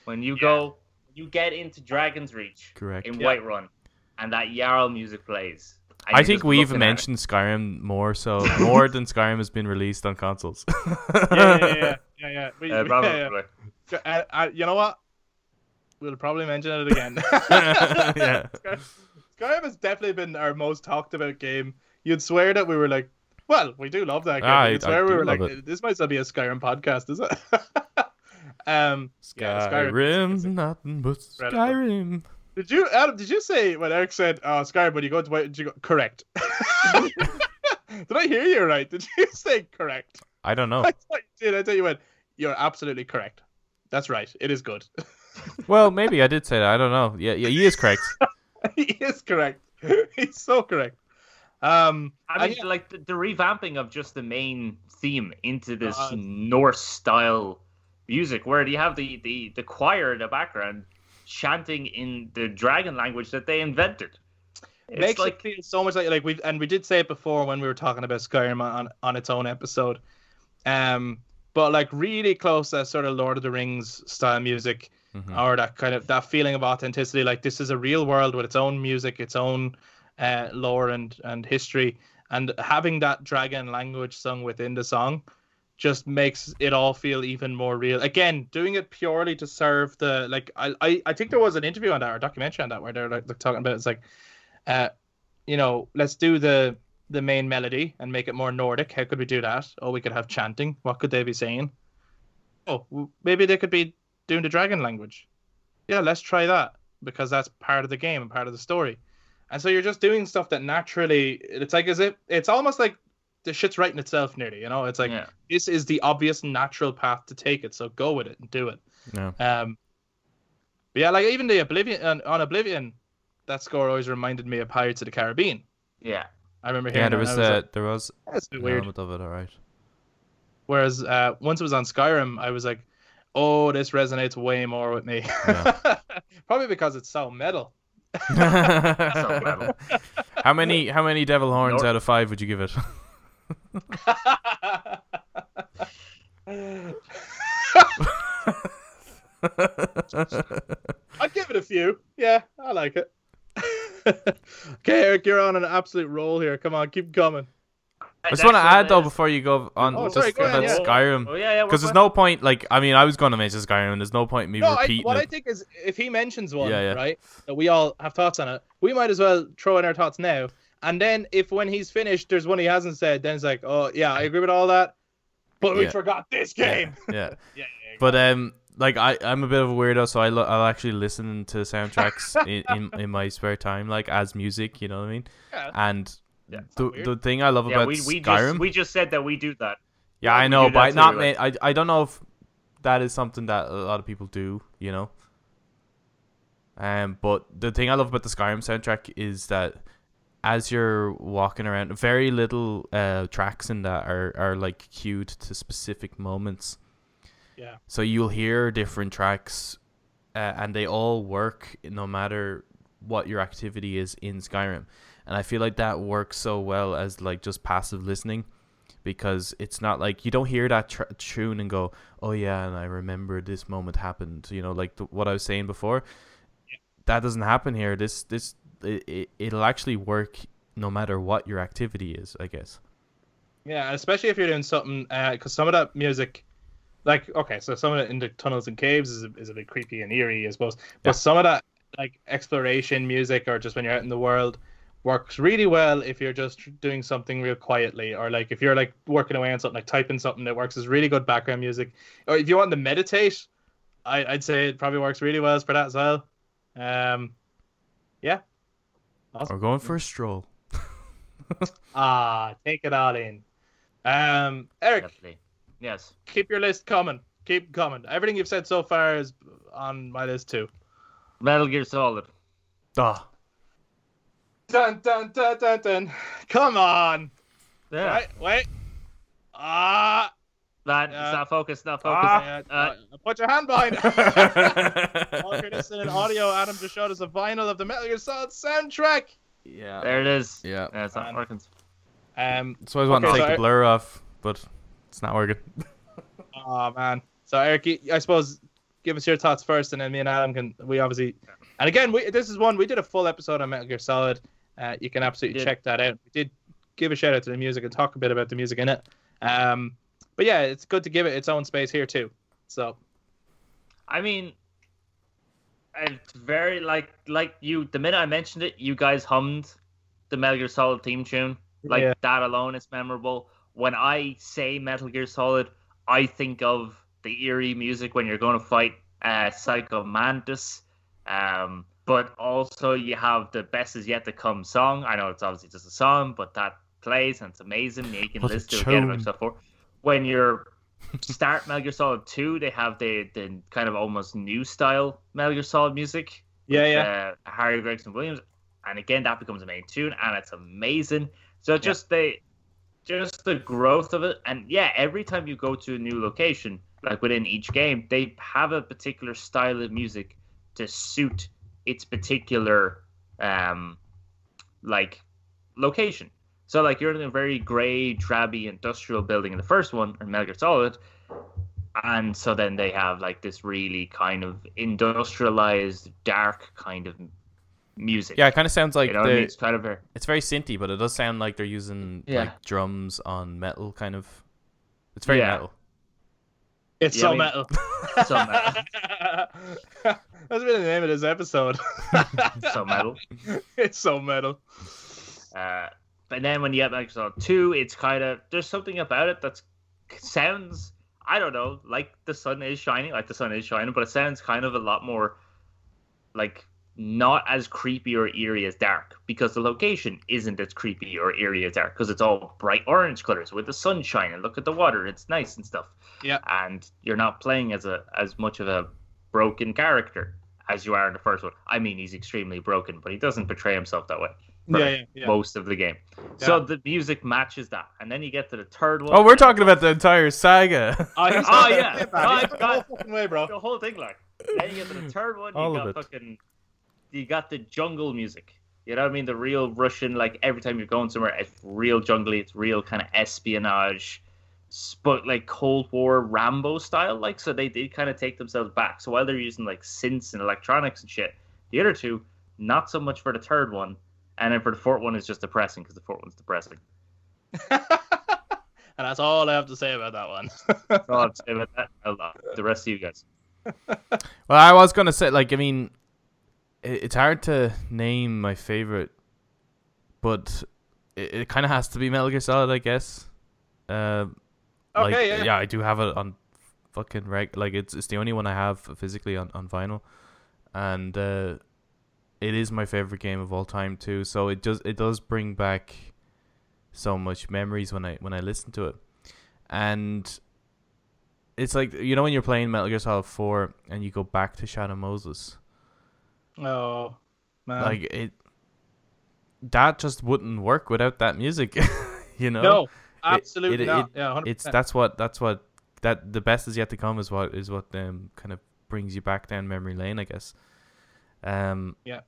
When you yeah. go, you get into Dragon's Reach, correct? In yeah. Whiterun, and that Jarl music plays. I, I think we've mentioned Skyrim more so more than Skyrim has been released on consoles. yeah, yeah, yeah, yeah, yeah. yeah. We, uh, probably. Yeah, yeah. I, I, you know what? We'll probably mention it again. yeah. Skyrim has definitely been our most talked about game. You'd swear that we were like, well, we do love that game. I, You'd swear I we were like, it. This might still be a Skyrim podcast, is it? um, Skyrim, yeah, Skyrim nothing but Skyrim. Did you, Adam, did you say when Eric said, "Oh, Skyrim"? When you go to wait, did you go correct? Did I hear you right? Did you say correct? I don't know. I thought you did. I thought you went. You're absolutely correct. That's right. It is good. Well, maybe I did say that. I don't know. Yeah, yeah, he is correct. He is correct. He's so correct. Um, I mean, I, like the, the revamping of just the main theme into this uh, Norse-style music, where you have the, the, the choir in the background chanting in the dragon language that they invented. It's makes like, it feel so much like like we and we did say it before when we were talking about Skyrim on, on its own episode, um, but like really close to sort of Lord of the Rings style music. Mm-hmm. Or that kind of that feeling of authenticity, like this is a real world with its own music, its own uh, lore and, and history, and having that dragon language sung within the song just makes it all feel even more real. Again, doing it purely to serve the like. I I, I think there was an interview on that or a documentary on that where they're like they're talking about it. It's like, uh, you know, let's do the the main melody and make it more Nordic. How could we do that? Oh, we could have chanting. What could they be saying? Oh, maybe they could be doing the dragon language. Yeah, let's try that because that's part of the game and part of the story. And so you're just doing stuff that naturally, it's like as if it's almost like the shit's writing itself nearly, you know? It's like yeah. this is the obvious natural path to take it, so go with it and do it. Yeah. Um but yeah, like even the Oblivion on, on Oblivion, that score always reminded me of Pirates of the Caribbean. Yeah. I remember hearing yeah, there was, was a, like, there was yeah, a bit weird. Element of it, all right. Whereas uh, once it was on Skyrim, I was like, oh, this resonates way more with me. Yeah. Probably because it's so metal. So metal. How many how many devil horns North. Out of five would you give it? I'd give it a few. Yeah, I like it. Okay, Eric, you're on an absolute roll here. Come on, keep coming. I just want to add, though, before you go on oh, sorry, just go about ahead, yeah. Skyrim. Because oh, yeah, yeah, there's no point, like, I mean, I was going to mention Skyrim, and there's no point in me no, repeating I, what it. I think is, if he mentions one, yeah, yeah. right, that we all have thoughts on it, we might as well throw in our thoughts now. And then if when he's finished, there's one he hasn't said, then it's like, oh, yeah, I agree with all that, but we yeah. forgot this game. Yeah, yeah. yeah, yeah But, um, like, I, I'm a bit of a weirdo, so I lo- I'll actually listen to soundtracks in, in, in my spare time, like, as music, you know what I mean? Yeah. And... Yeah, the, the thing I love yeah, about we, we Skyrim just, we just said that we do that yeah, yeah I know but not ma- I, I don't know if that is something that a lot of people do, you know, um, but the thing I love about the Skyrim soundtrack is that as you're walking around, very little uh, tracks in that are, are like cued to specific moments, yeah, so you'll hear different tracks uh, and they all work no matter what your activity is in Skyrim. And I feel like that works so well as like just passive listening, because it's not like you don't hear that tr- tune and go, oh yeah, and I remember this moment happened, you know, like the, what I was saying before. Yeah. That doesn't happen here. This this it, it, it'll actually work no matter what your activity is, I guess. Yeah, especially if you're doing something, because uh, some of that music, like, okay, so some of it in the tunnels and caves is a, is a bit creepy and eerie, I suppose. But yeah. Some of that, like, exploration music or just when you're out in the world works really well if you're just doing something real quietly, or, like, if you're, like, working away on something, like, typing something, that works as really good background music. Or if you want to meditate, I, I'd say it probably works really well for that as well. Um, yeah. Awesome. Or going for a stroll. ah, take it all in. Um, Eric. Definitely. Yes. Keep your list coming. Keep coming. Everything you've said so far is on my list too. Metal Gear Solid. Duh. Dun dun dun dun dun. Come on. Yeah. Wait. Wait. Ah. That, uh, not focused, not focused. Ah, uh, uh, put your hand behind it. While you're listening in audio, Adam just showed us a vinyl of the Metal Gear Solid soundtrack. Yeah. There it is. Yeah. yeah it's not um, working. Um, so I was wanting okay, to take so the blur off, but it's not working. Oh, man. So, Eric, I suppose give us your thoughts first, and then me and Adam can, we obviously, and again, we this is one, we did a full episode on Metal Gear Solid. Uh, you can absolutely check that out. We did give a shout out to the music and talk a bit about the music in it. Um, But yeah, it's good to give it its own space here too. So, I mean, it's very like like you. The minute I mentioned it, you guys hummed the Metal Gear Solid theme tune. Like yeah. That alone is memorable. When I say Metal Gear Solid, I think of the eerie music when you're going to fight uh, Psycho Mantis. Um, but also you have the Best Is Yet to Come song. I know it's obviously just a song, but that plays and it's amazing. You can what listen to it again and stuff for. When you start Metal Gear Solid two, they have the, the kind of almost new style Metal Gear Solid music. Yeah, with, yeah. Uh, Harry Gregson Williams. And again, that becomes a main tune, and it's amazing. So just yeah. the just the growth of it. And yeah, every time you go to a new location, like within each game, they have a particular style of music to suit its particular um, like location. So, like, you're in a very grey, drabby industrial building in the first one, in Metal Gear Solid, and so then they have, like, this really kind of industrialized, dark kind of music. Yeah, it kind of sounds like... You know the, I mean? It's kind of very... It's very synthy, but it does sound like they're using, yeah. like, drums on metal, kind of. It's very yeah. metal. It's yeah, so I mean, metal. It's so metal. That's been the name of this episode. It's so metal. It's so metal. Uh... And then when you get Microsoft two, it's kind of... There's something about it that sounds, I don't know, like the sun is shining. Like the sun is shining, but it sounds kind of a lot more, like, not as creepy or eerie as dark. Because the location isn't as creepy or eerie as dark. Because it's all bright orange colors with the sunshine. And look at the water. It's nice and stuff. Yeah. And you're not playing as a as much of a broken character as you are in the first one. I mean, he's extremely broken, but he doesn't portray himself that way. Yeah, yeah, yeah. Most of the game, yeah. So the music matches that, and then you get to the third one. Oh, we're talking about the entire saga. Oh, oh yeah, oh, the whole fucking way, bro. The whole thing, like. Then you get to the third one. All you got fucking, you got the jungle music. You know what I mean? The real Russian, like every time you're going somewhere, it's real jungly. It's real kind of espionage, but like Cold War Rambo style. Like so, they did kind of take themselves back. So while they're using like synths and electronics and shit, the other two, not so much for the third one. And then for the fourth one, it's just depressing because the fourth one's depressing. And that's all I have to say about that one. That's all I have to say about that. I love the rest of you guys. Well, I was going to say, like, I mean, it's hard to name my favorite, but it, it kind of has to be Metal Gear Solid, I guess. Uh, okay, like, yeah. Yeah, I do have it on fucking reg. Like, it's it's the only one I have physically on, on vinyl. And, uh... it is my favorite game of all time too, so it does it does bring back so much memories when I when I listen to it, and it's like you know when you're playing Metal Gear Solid four and you go back to Shadow Moses. Oh man! Like it, that just wouldn't work without that music, you know. No, absolutely it, it, not. It, yeah, one hundred percent. It's that's what that's what that the best is yet to come is what is what um kind of brings you back down memory lane, I guess. Um, yeah,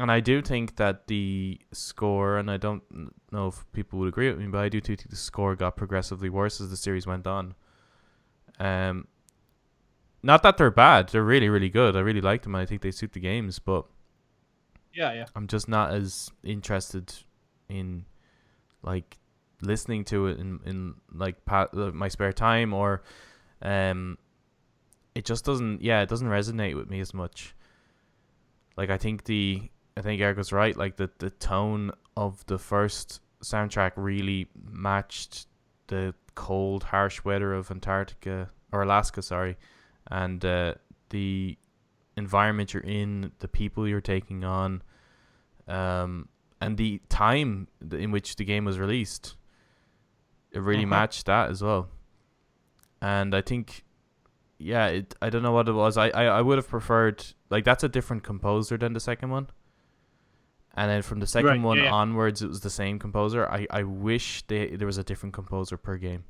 and I do think that the score, and I don't know if people would agree with me, but I do think the score got progressively worse as the series went on. Um, not that they're bad; they're really, really good. I really like them, and I think they suit the games. But yeah, yeah, I'm just not as interested in like listening to it in, in like pa- my spare time, or um it just doesn't yeah it doesn't resonate with me as much. Like I think the I think Eric was right, like the, the tone of the first soundtrack really matched the cold, harsh weather of Antarctica or Alaska, sorry, and uh, the environment you're in, the people you're taking on, um, and the time in which the game was released. It really mm-hmm. matched that as well. And I think, yeah, it. I don't know what it was. I, I, I would have preferred, like, that's a different composer than the second one. And then from the second right, one yeah, yeah. onwards, it was the same composer. I, I wish they, there was a different composer per game,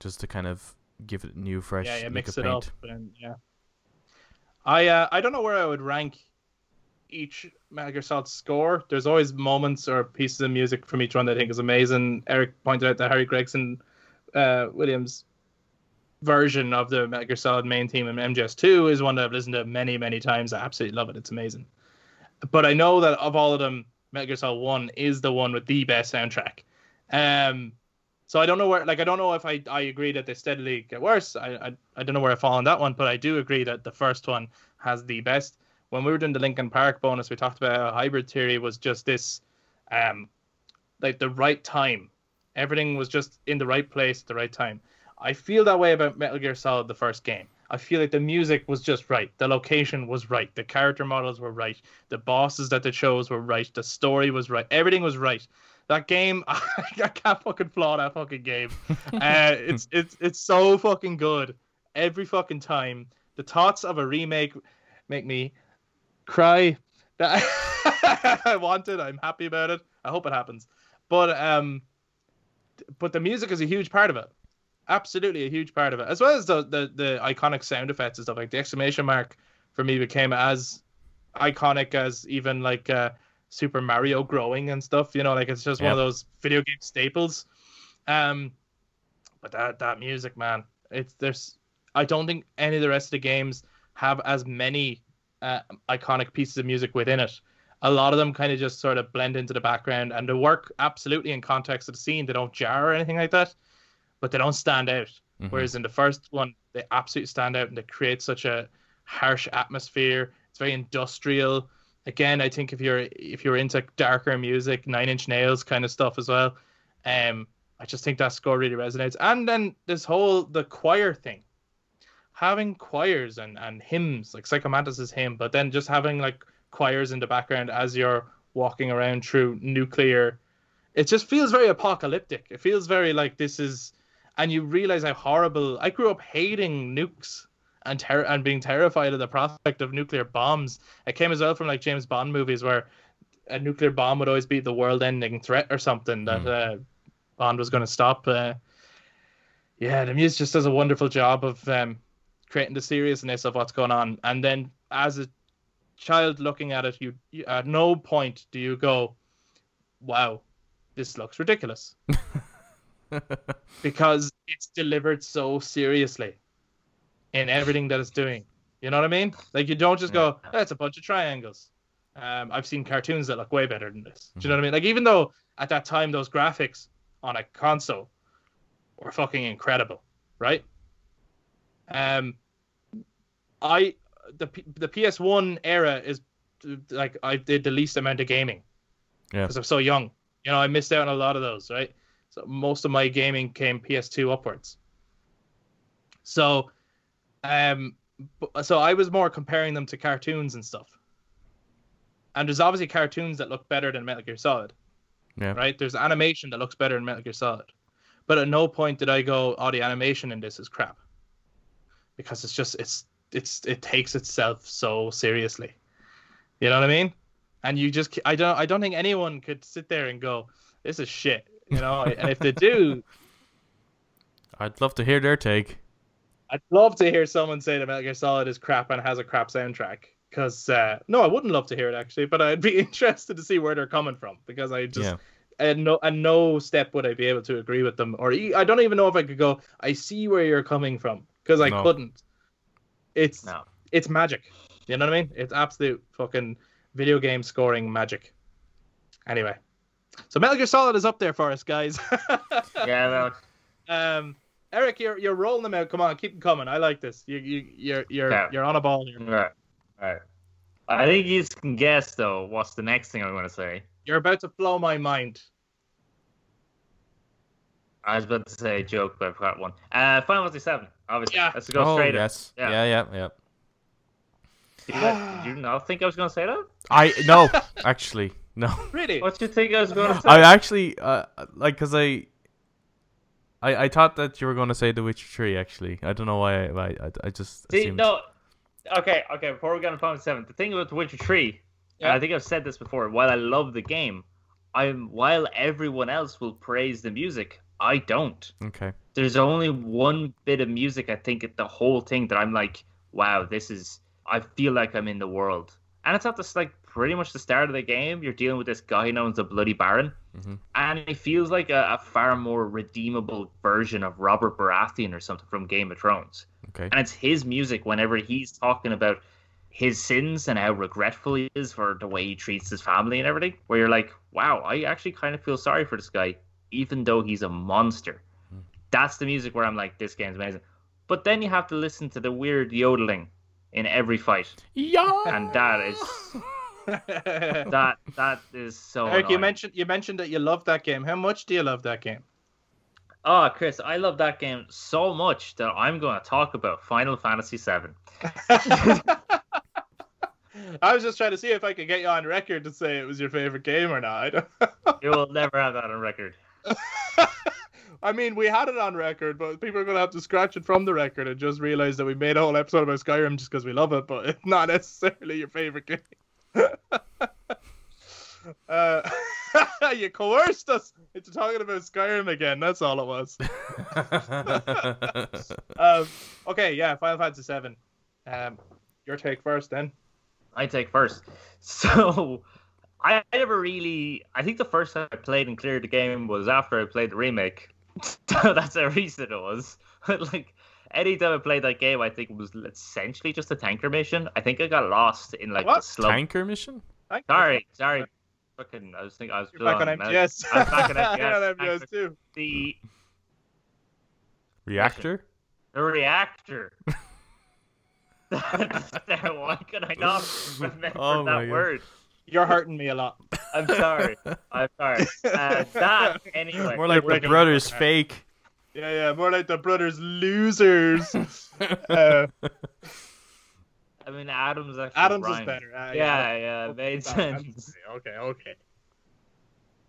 just to kind of give it new, fresh. Yeah, yeah mix it paint. up. And, yeah. I uh, I don't know where I would rank each Metal Gear Solid score. There's always moments or pieces of music from each one that I think is amazing. Eric pointed out the Harry Gregson uh, Williams version of the Metal Gear Solid main theme in M G S two is one that I've listened to many, many times. I absolutely love it. It's amazing. But I know that of all of them, Metal Gear Solid one is the one with the best soundtrack. Um, so I don't know where, like, I don't know if I, I agree that they steadily get worse. I, I I don't know where I fall on that one, but I do agree that the first one has the best. When we were doing the Linkin Park bonus, we talked about how Hybrid Theory was just this, um, like the right time. Everything was just in the right place at the right time. I feel that way about Metal Gear Solid, the first game. I feel like the music was just right. The location was right. The character models were right. The bosses that they chose were right. The story was right. Everything was right. That game, I, I can't fucking flaw that fucking game. uh, it's it's it's so fucking good every fucking time. The thoughts of a remake make me cry. That I want it. I'm happy about it. I hope it happens. But um, but the music is a huge part of it. Absolutely a huge part of it, as well as the, the the iconic sound effects and stuff. Like the exclamation mark for me became as iconic as even like uh Super Mario growing and stuff, you know, like it's just yep. one of those video game staples. Um but that that music, man, it's there's I don't think any of the rest of the games have as many uh, iconic pieces of music within it. A lot of them kind of just sort of blend into the background, and they work absolutely in context of the scene. They don't jar or anything like that, but they don't stand out. Mm-hmm. Whereas in the first one, they absolutely stand out, and they create such a harsh atmosphere. It's very industrial. Again, I think if you're if you're into darker music, Nine Inch Nails kind of stuff as well, um, I just think that score really resonates. And then this whole, the choir thing. Having choirs and, and hymns, like Psychomantis' hymn, but then just having like choirs in the background as you're walking around through nuclear. It just feels very apocalyptic. It feels very like this is... And you realize how horrible... I grew up hating nukes and ter- and being terrified of the prospect of nuclear bombs. It came as well from like James Bond movies where a nuclear bomb would always be the world-ending threat or something that mm. uh, Bond was going to stop. Uh, yeah, the music just does a wonderful job of um, creating the seriousness of what's going on. And then as a child looking at it, you, you at no point do you go, wow, this looks ridiculous. Because it's delivered so seriously in everything that it's doing. You know what I mean? Like, you don't just go, that's a bunch of triangles. Um, I've seen cartoons that look way better than this. Do you know what I mean? Like, even though at that time those graphics on a console were fucking incredible, right? Um, I the the P S one era is like I did the least amount of gaming because yeah. I'm so young. You know, I missed out on a lot of those, right? So most of my gaming came P S two upwards. So, um, so I was more comparing them to cartoons and stuff. And there's obviously cartoons that look better than Metal Gear Solid, yeah. right? There's animation that looks better than Metal Gear Solid. But at no point did I go, "Oh, the animation in this is crap," because it's just it's it's it takes itself so seriously. You know what I mean? And you just I don't I don't think anyone could sit there and go, "This is shit." You know, and if they do, I'd love to hear their take. I'd love to hear someone say that Metal Gear Solid is crap and has a crap soundtrack. Because uh, no, I wouldn't love to hear it actually, but I'd be interested to see where they're coming from. Because I just, yeah. at no, at no step would I be able to agree with them, or I don't even know if I could go, I see where you're coming from, because I no. couldn't. It's no. it's magic. You know what I mean? It's absolute fucking video game scoring magic. Anyway. So Metal Gear Solid is up there for us, guys. Yeah, no. Um, Eric, you're you're rolling them out. Come on, keep them coming. I like this. You you you're you're yeah. you're on a ball here. All right. All right. I think you can guess though what's the next thing I'm going to say. You're about to blow my mind. I was about to say a joke, but I forgot one. Uh, Final Fantasy seven, obviously. Yeah. Let's go oh, straight. Yes. Yeah. yeah, yeah, yeah. Did you, did you not think I was going to say that? I no, actually, no. Really? What did you think I was going to say? I actually uh, like because I, I, I thought that you were going to say The Witcher three. Actually, I don't know why. I, I, I just see assumed. No. Okay, okay. Before we get on Final Fantasy seven, the thing about The Witcher three, yeah. and I think I've said this before. While I love the game, I'm while everyone else will praise the music, I don't. Okay. There's only one bit of music, I think, at the whole thing that I'm like, wow, this is... I feel like I'm in the world. And it's at this, like, pretty much the start of the game. You're dealing with this guy who knows the Bloody Baron. Mm-hmm. And he feels like a, a far more redeemable version of Robert Baratheon or something from Game of Thrones. Okay. And it's his music whenever he's talking about his sins and how regretful he is for the way he treats his family and everything. Where you're like, wow, I actually kind of feel sorry for this guy, even though he's a monster. Mm. That's the music where I'm like, this game's amazing. But then you have to listen to the weird yodeling in every fight. Yeah. And that is that that is so Eric, annoying. you mentioned you mentioned that you love that game. How much do you love that game? Oh, Chris, I love that game so much that I'm going to talk about Final Fantasy seven. I was just trying to see if I could get you on record to say it was your favorite game or not. You will never have that on record. I mean, we had it on record, but people are going to have to scratch it from the record and just realize that we made a whole episode about Skyrim just because we love it, but it's not necessarily your favorite game. uh, you coerced us into talking about Skyrim again. That's all it was. um, okay, yeah, Final Fantasy seven. Um, your take first, then. I take first. So... I never really... I think the first time I played and cleared the game was after I played the remake. So that's how recent it was. Like, any time I played that game, I think it was essentially just a tanker mission. I think I got lost in, like, what? the slum. Tanker mission? Tanker sorry, mission. sorry. Fucking, I was thinking... I was You're back on, on M G S. I was back on M G S. You're on M G S, too. The... Reactor? The reactor. Why could I not remember oh that God. word? You're hurting me a lot. I'm sorry. I'm sorry. Uh, that, anyway. More like the brothers fake. Yeah, yeah. More like the brothers losers. uh, I mean, Adam's actually Adam's rhymed. is better. Uh, yeah, yeah. yeah okay, made sense. Okay, okay.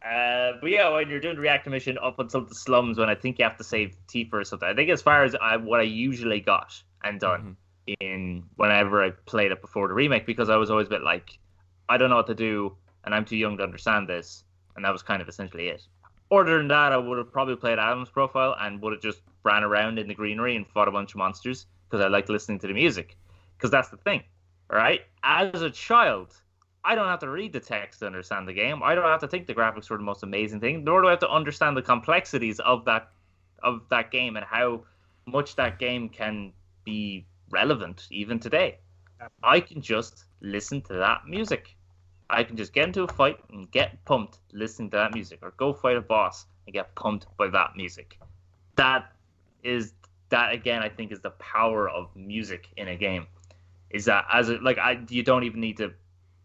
Uh, but yeah, when you're doing reactor mission up until the slums, when I think you have to save Tifa or something. I think as far as I, what I usually got and done mm-hmm. in whenever I played it before the remake, because I was always a bit like, I don't know what to do, and I'm too young to understand this, and that was kind of essentially it. Other than that, I would have probably played Adam's Profile and would have just ran around in the greenery and fought a bunch of monsters because I liked listening to the music. Because that's the thing, all right? As a child, I don't have to read the text to understand the game. I don't have to think the graphics were the most amazing thing, nor do I have to understand the complexities of that of that game and how much that game can be relevant even today. I can just listen to that music. I can just get into a fight and get pumped listening to that music, or go fight a boss and get pumped by that music. That is that again, I think, is the power of music in a game. Is that as a, like I you don't even need to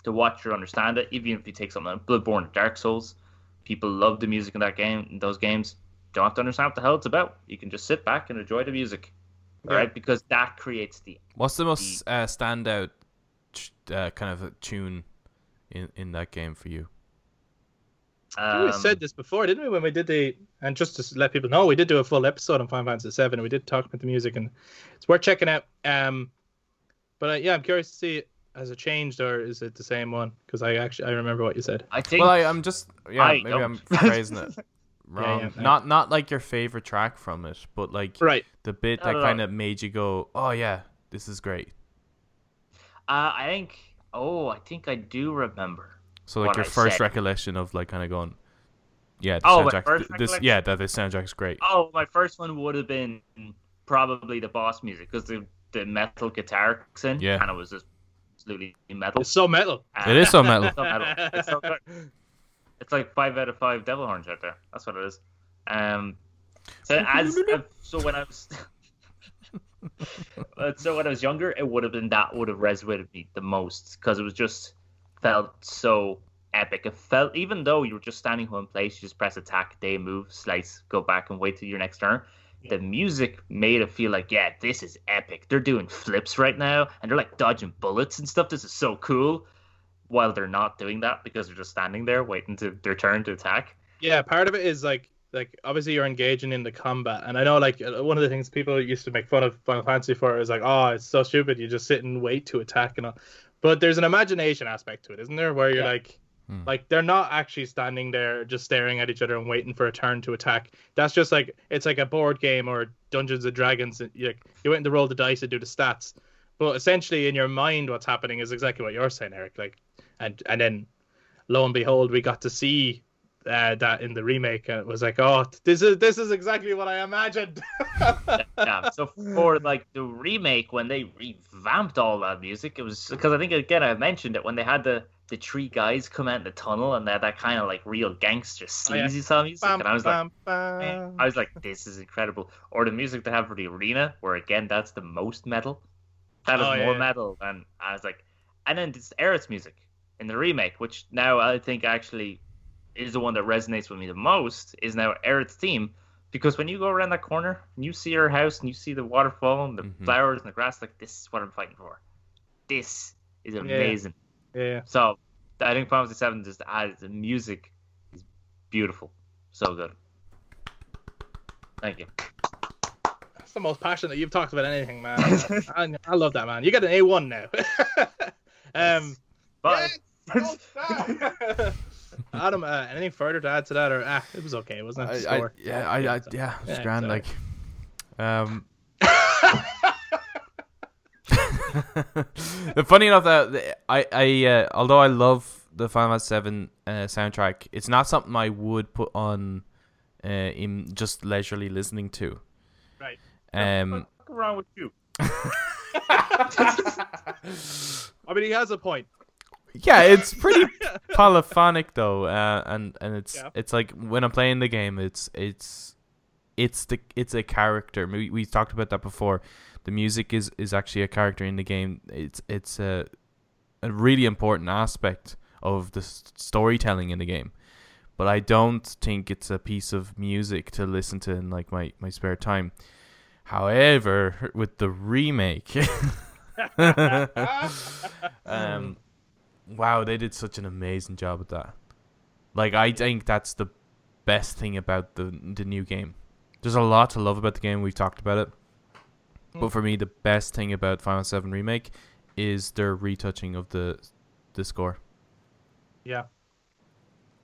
to watch or understand it. Even if you take something like Bloodborne or Dark Souls, people love the music in that game. In those games, don't have to understand what the hell it's about. You can just sit back and enjoy the music. Yeah. Right, because that creates the. What's the most the, uh, standout uh, kind of a tune in, in that game for you? I think um, we said this before, didn't we? When we did the and just to let people know, we did do a full episode on Final Fantasy seven, and we did talk about the music, and it's worth checking out. Um, but uh, yeah, I'm curious to see, has it changed or is it the same one? Because I actually I remember what you said. I think. Well, I, I'm just yeah, I maybe don't. I'm phrasing it. Wrong. Yeah, yeah, not not like your favorite track from it, but like right. the bit that kind of made you go, "Oh yeah, this is great." Uh, I think. Oh, I think I do remember. So like your I first said. recollection of like kind of going, "Yeah, the oh, soundtrack, my first th- this yeah, that the soundtrack's great." Oh, my first one would have been probably the boss music because the the metal guitar kicks in, yeah. and it was just absolutely metal. It's so metal. Uh, it is so metal. It's so metal. It's so metal. It's like five out of five devil horns out there. That's what it is. Um, so as uh, so when I was so when I was younger, it would have been that would have resonated with me the most because it was just felt so epic. It felt, even though you were just standing in one place, you just press attack, day move, slice, go back and wait till your next turn. Yeah. The music made it feel like, yeah, this is epic. They're doing flips right now, and they're like dodging bullets and stuff. This is so cool. While they're not doing that because they're just standing there waiting to their turn to attack. Yeah, part of it is like like obviously you're engaging in the combat, and I know like one of the things people used to make fun of Final Fantasy for is like, oh, it's so stupid. You just sit and wait to attack and all. But there's an imagination aspect to it, isn't there? Where you're yeah. like. Like, they're not actually standing there just staring at each other and waiting for a turn to attack. That's just like, it's like a board game or Dungeons and Dragons. You're waiting to roll the dice and do the stats. But essentially, in your mind, what's happening is exactly what you're saying, Eric. Like, and, and then, lo and behold, we got to see uh, that in the remake. And it was like, oh, this is this is exactly what I imagined. Yeah, so for, like, the remake, when they revamped all that music, it was... Because I think, again, I mentioned it, when they had the... the three guys come out in the tunnel and they're that kind of like real gangster sleazy song music, and I was like, man, I was like, this is incredible. Or the music they have for the arena, where again that's the most metal. That is oh, more yeah. metal than I was like, and then it's Aerith's music in the remake, which now I think actually is the one that resonates with me the most. Is now Aerith's theme, because when you go around that corner and you see her house and you see the waterfall and the mm-hmm. flowers and the grass, like, this is what I'm fighting for. This is amazing. Yeah. Yeah. So I think Final Fantasy seven just added the music is beautiful, so good. Thank you. That's the most passionate you've talked about anything, man. I, I love that, man. You got an A one now. um, but yes, well Adam, uh, anything further to add to that, or ah, it was okay, wasn't it? I, I, yeah, I, I, yeah, it was yeah, grand. Sorry. Like, um. Funny enough that I, I uh, although I love the Final Fantasy seven uh, soundtrack, it's not something I would put on uh, in just leisurely listening to. Right. Um, what's wrong with you? I mean, he has a point. Yeah, it's pretty polyphonic though, uh, and and it's yeah. it's like when I'm playing the game, it's it's it's the it's a character. We we talked about that before. The music is, is actually a character in the game. It's it's a, a really important aspect of the s- storytelling in the game. But I don't think it's a piece of music to listen to in like my, my spare time. However, with the remake, um, wow, they did such an amazing job with that. Like, I think that's the best thing about the the new game. There's a lot to love about the game. We've talked about it. But for me, the best thing about Final seven Remake is their retouching of the the score. Yeah.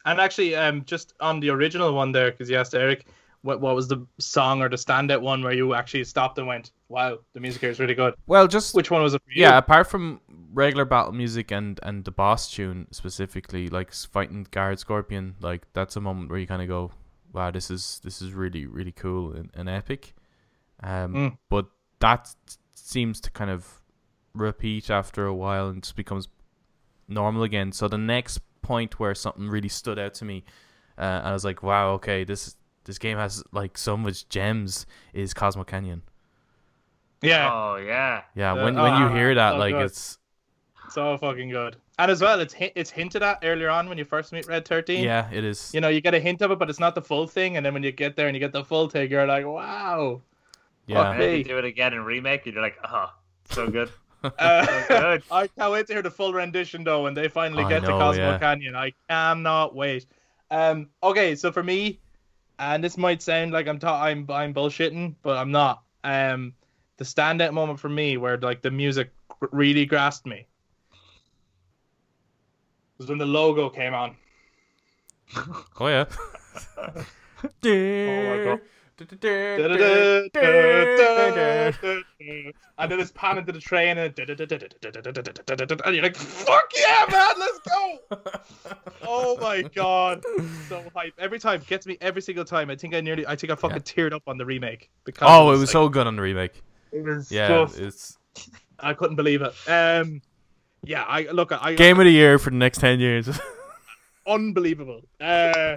And actually, um, just on the original one there, because you asked Eric, what what was the song or the standout one where you actually stopped and went, wow, the music here is really good. Well, just... Which one was it for you? Yeah, apart from regular battle music and, and the boss tune specifically, like fighting Guard Scorpion, like that's a moment where you kind of go, wow, this is this is really, really cool and, and epic. Um, mm. But... that seems to kind of repeat after a while and just becomes normal again. So the next point where something really stood out to me, uh, and I was like, wow, okay, this this game has like so much gems, is Cosmo Canyon. Yeah. Oh, yeah. Yeah, the, when when oh, you hear that, so like good. It's... So fucking good. And as well, it's it's hinted at earlier on when you first meet Red thirteen. Yeah, it is. You know, you get a hint of it, but it's not the full thing. And then when you get there and you get the full thing, you're like, wow. Yeah, okay. And if you do it again in remake, and you're like, oh, so good. Uh, so good. I can't wait to hear the full rendition though when they finally I get know, to Cosmo yeah. Canyon. I cannot wait. Um, okay, so for me, and this might sound like I'm ta- I'm I'm bullshitting, but I'm not. Um, the standout moment for me where like the music really grasped me was when the logo came on. Oh yeah. Oh my god. And then it's pan into the train and, and you're like, fuck yeah, man, let's go. Oh my god, so hype every time. Gets me every single time. I think I nearly I think I fucking yeah. teared up on the remake because oh it was like, so good on the remake. It was yeah just, it's I couldn't believe it. Um, yeah I look I game I, of the year for the next ten years. unbelievable. Uh,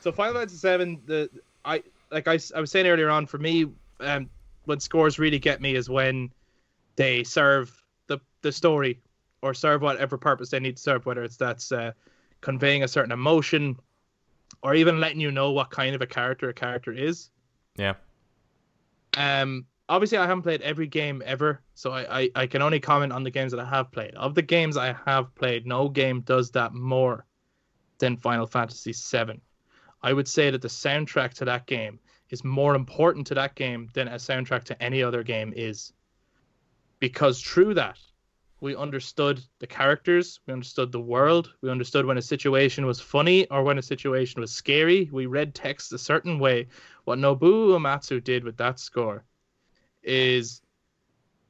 so Final Fantasy seven, the I like I, I was saying earlier on, for me, um, when scores really get me is when they serve the the story or serve whatever purpose they need to serve, whether it's that's uh, conveying a certain emotion or even letting you know what kind of a character a character is. Yeah. Um. Obviously, I haven't played every game ever, so I, I, I can only comment on the games that I have played. Of the games I have played, no game does that more than Final Fantasy seven. I would say that the soundtrack to that game is more important to that game than a soundtrack to any other game is. Because through that, we understood the characters, we understood the world, we understood when a situation was funny or when a situation was scary. We read text a certain way. What Nobuo Uematsu did with that score is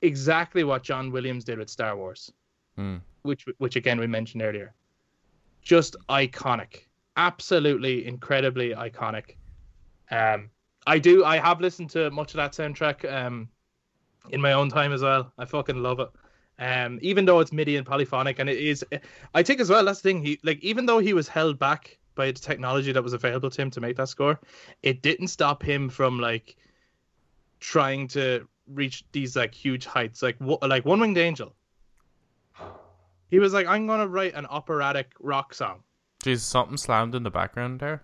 exactly what John Williams did with Star Wars, mm. which which again we mentioned earlier. Just iconic, absolutely incredibly iconic. Um, I do I have listened to much of that soundtrack um, in my own time as well. I fucking love it. Um, even though it's MIDI and polyphonic, and it is, I think as well that's the thing. He like even though he was held back by the technology that was available to him to make that score, it didn't stop him from like. trying to reach these like huge heights, like w- like One Winged Angel. He was like, I'm gonna write an operatic rock song. Jeez, something slammed in the background there.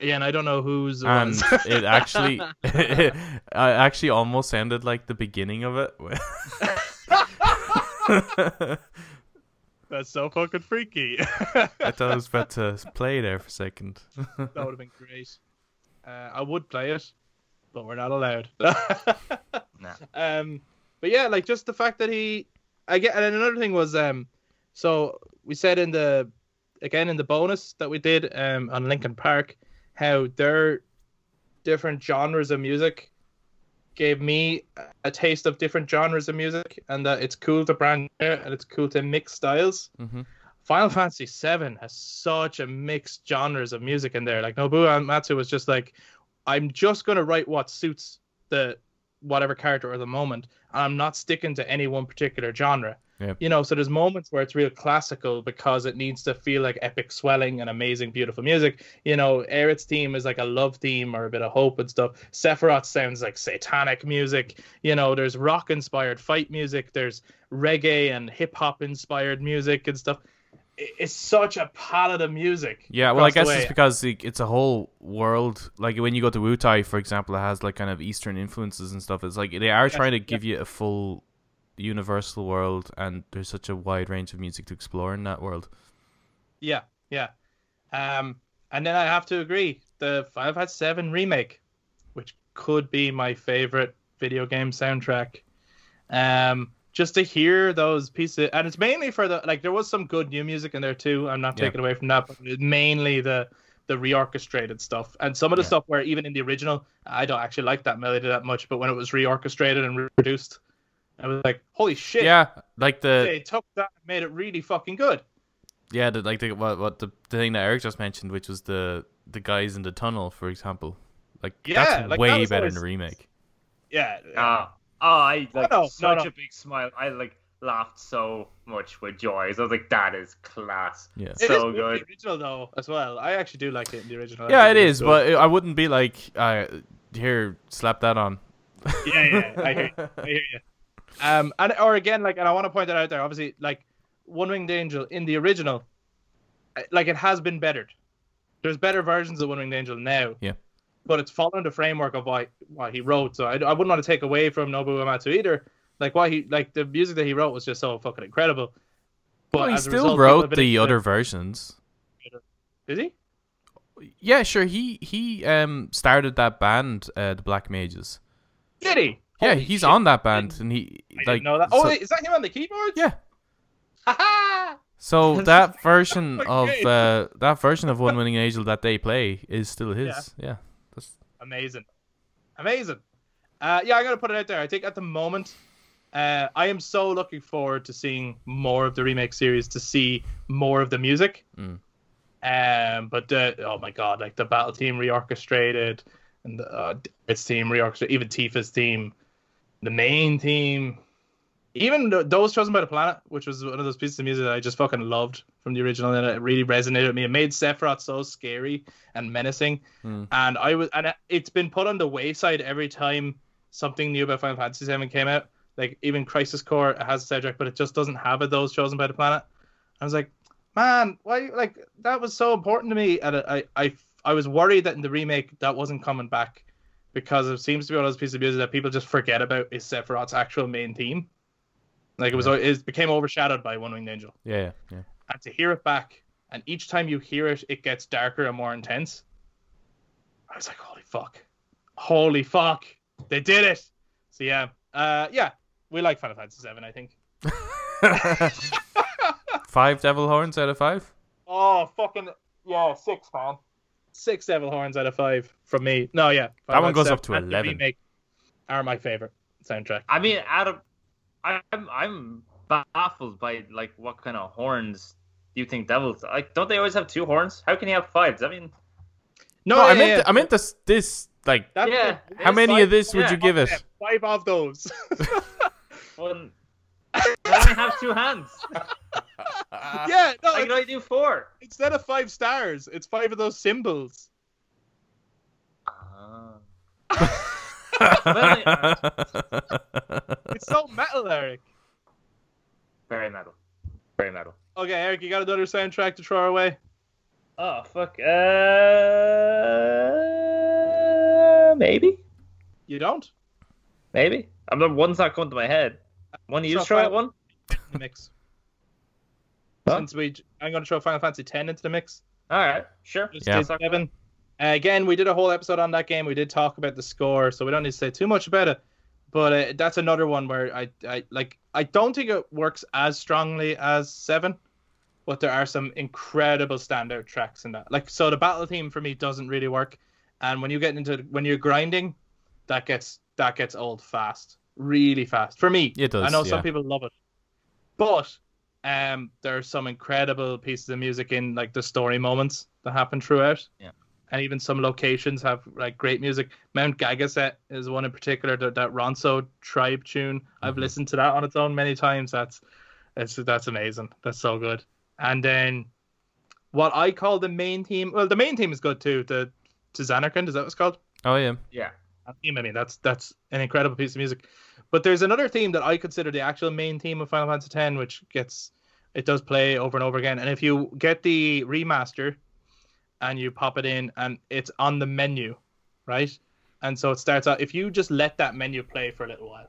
Yeah, and I don't know who's. And it actually, it actually almost sounded like the beginning of it. That's so fucking freaky. I thought I was about to play there for a second. That would have been great. Uh, I would play it. But we're not allowed. Nah. Um, but yeah, like just the fact that he, I get. And another thing was, um, so we said in the, again in the bonus that we did um, on Linkin Park, how their different genres of music gave me a taste of different genres of music, and that it's cool to brand new and it's cool to mix styles. Mm-hmm. Final Fantasy seven has such a mixed genres of music in there. Like Nobuo Uematsu was just like, I'm just going to write what suits the whatever character or the moment. And I'm not sticking to any one particular genre. Yep. You know, so there's moments where it's real classical because it needs to feel like epic swelling and amazing, beautiful music. You know, Aerith's theme is like a love theme or a bit of hope and stuff. Sephiroth sounds like satanic music. You know, there's rock-inspired fight music. There's reggae and hip-hop-inspired music and stuff. It's such a palette of music. Yeah, well, I guess it's because like, it's a whole world. Like when you go to Wu Tai, for example, it has like kind of Eastern influences and stuff. It's like they are trying to give you a full universal world, and there's such a wide range of music to explore in that world. Yeah, yeah. Um, and then I have to agree, the Final Fantasy seven remake, which could be my favorite video game soundtrack. Um. Just to hear those pieces, and it's mainly for the, like, there was some good new music in there too. I'm not yeah. taking away from that, but mainly the the reorchestrated stuff. And some of the yeah. stuff where even in the original, I don't actually like that melody that much, but when it was reorchestrated and reproduced, I was like, holy shit. Yeah, like the... They took that and made it really fucking good. Yeah, the, like the, what, what the, the thing that Eric just mentioned, which was the, the guys in the tunnel, for example. Like, yeah, that's like, way that better always, than a remake. Yeah. Ah. Uh, Oh, I like oh, no, such no, no. a big smile. I like laughed so much with joy. So I was like, "That is class." Yeah, it so is good. The original though, as well. I actually do like it in the original. Yeah, it is, but I wouldn't be like, uh, "Here, slap that on." Yeah, yeah, I hear you. I hear you. Um, and or again, like, and I want to point that out there. Obviously, like, One Winged Angel in the original, like, it has been bettered. There's better versions of One Winged Angel now. Yeah. But it's following the framework of why, why he wrote. So I, I wouldn't want to take away from Nobuo Uematsu either. Like why he like the music that he wrote was just so fucking incredible. But well, he as still a result, wrote the other of, versions. Did he? Yeah, sure. He he um started that band, uh, the Black Mages. Did he? Yeah, Holy he's shit. on that band, and he I like. Didn't know that. Oh, so, is that him on the keyboards? Yeah. Ha So that version of uh, that version of One Winning Angel that they play is still his. Yeah. yeah. Amazing. Amazing. Uh, yeah, I got to put it out there. I think at the moment, uh, I am so looking forward to seeing more of the remake series, to see more of the music. Mm. Um, but, uh, oh my God, like the battle team reorchestrated, and the, uh, its team reorchestrated, even Tifa's team, the main team. Even those chosen by the planet, which was one of those pieces of music that I just fucking loved from the original, and it really resonated with me. It made Sephiroth so scary and menacing, mm. and I was, and it's been put on the wayside every time something new about Final Fantasy seven came out. Like even Crisis Core has Cedric, but it just doesn't have it. Those chosen by the planet. I was like, man, why? Like that was so important to me, and I, I, I was worried that in the remake that wasn't coming back, because it seems to be one of those pieces of music that people just forget about is Sephiroth's actual main theme. Like it was, yeah. it became overshadowed by One Winged Angel. Yeah, yeah. And to hear it back, and each time you hear it, it gets darker and more intense. I was like, holy fuck, holy fuck, they did it. So yeah, uh, yeah, we like Final Fantasy seven, I think. Five devil horns out of five. Oh fucking yeah, six man. Six devil horns out of five from me. No, yeah, that one goes up to eleven. Remake are my favorite soundtrack. I mean, out of I'm I'm baffled by like what kind of horns do you think devils like? Don't they always have two horns? How can you have five? I mean, no, no yeah, I meant yeah. I meant this this like yeah, how many five, of this yeah. would you give oh, it? Yeah, five of those. Well, I only have two hands. Yeah, no, I can only do four. Instead of five stars, it's five of those symbols. Uh. It's so metal, Eric. Very metal. Very metal. Okay, Eric, you got another soundtrack to throw away? Oh, fuck. Uh, maybe? You don't? Maybe. I'm the one's not coming to my head. One you throw out one? The mix. Huh? Since we, I'm going to throw Final Fantasy X into the mix. Alright, sure. Just yeah. seven. Uh, again, we did a whole episode on that game. We did talk about the score, so we don't need to say too much about it. But uh, that's another one where I, I like. I don't think it works as strongly as Seven, but there are some incredible standout tracks in that. Like, so the battle theme for me doesn't really work, and when you get into when you're grinding, that gets that gets old fast, really fast for me. It does. I know yeah. some people love it, but um, there are some incredible pieces of music in like the story moments that happen throughout. Yeah. And even some locations have like great music. Mount Gagaset is one in particular, that, that Ronso tribe tune. I've mm-hmm. listened to that on its own many times. That's it's, that's amazing. That's so good. And then what I call the main theme. Well, the main theme is good too. The Tzanarkand, is that what it's called? Oh, yeah. Yeah. I mean, that's, that's an incredible piece of music. But there's another theme that I consider the actual main theme of Final Fantasy X, which gets it does play over and over again. And if you get the remaster, and you pop it in, and it's on the menu, right? And so it starts out, if you just let that menu play for a little while,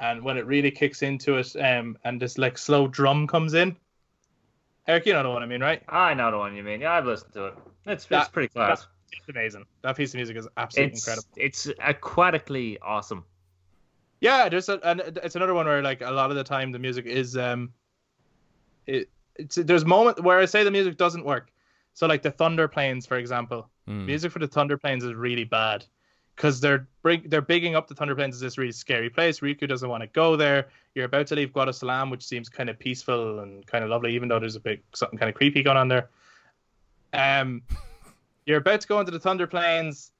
and when it really kicks into it, um, and this like slow drum comes in. Eric, you know the one I mean, right? I know the one you mean. Yeah, I've listened to it. It's that, it's pretty class. It's amazing. That piece of music is absolutely it's, incredible. It's aquatically awesome. Yeah, there's a, and it's another one where like a lot of the time the music is um, it it's there's moments where I say the music doesn't work. So, like, the Thunder Planes, for example. Mm. Music for the Thunder Planes is really bad. Because they're bring, they're bigging up the Thunder Planes as this really scary place. Riku doesn't want to go there. You're about to leave Guadalsalam, which seems kind of peaceful and kind of lovely, even though there's a big something kind of creepy going on there. Um, You're about to go into the Thunder Planes,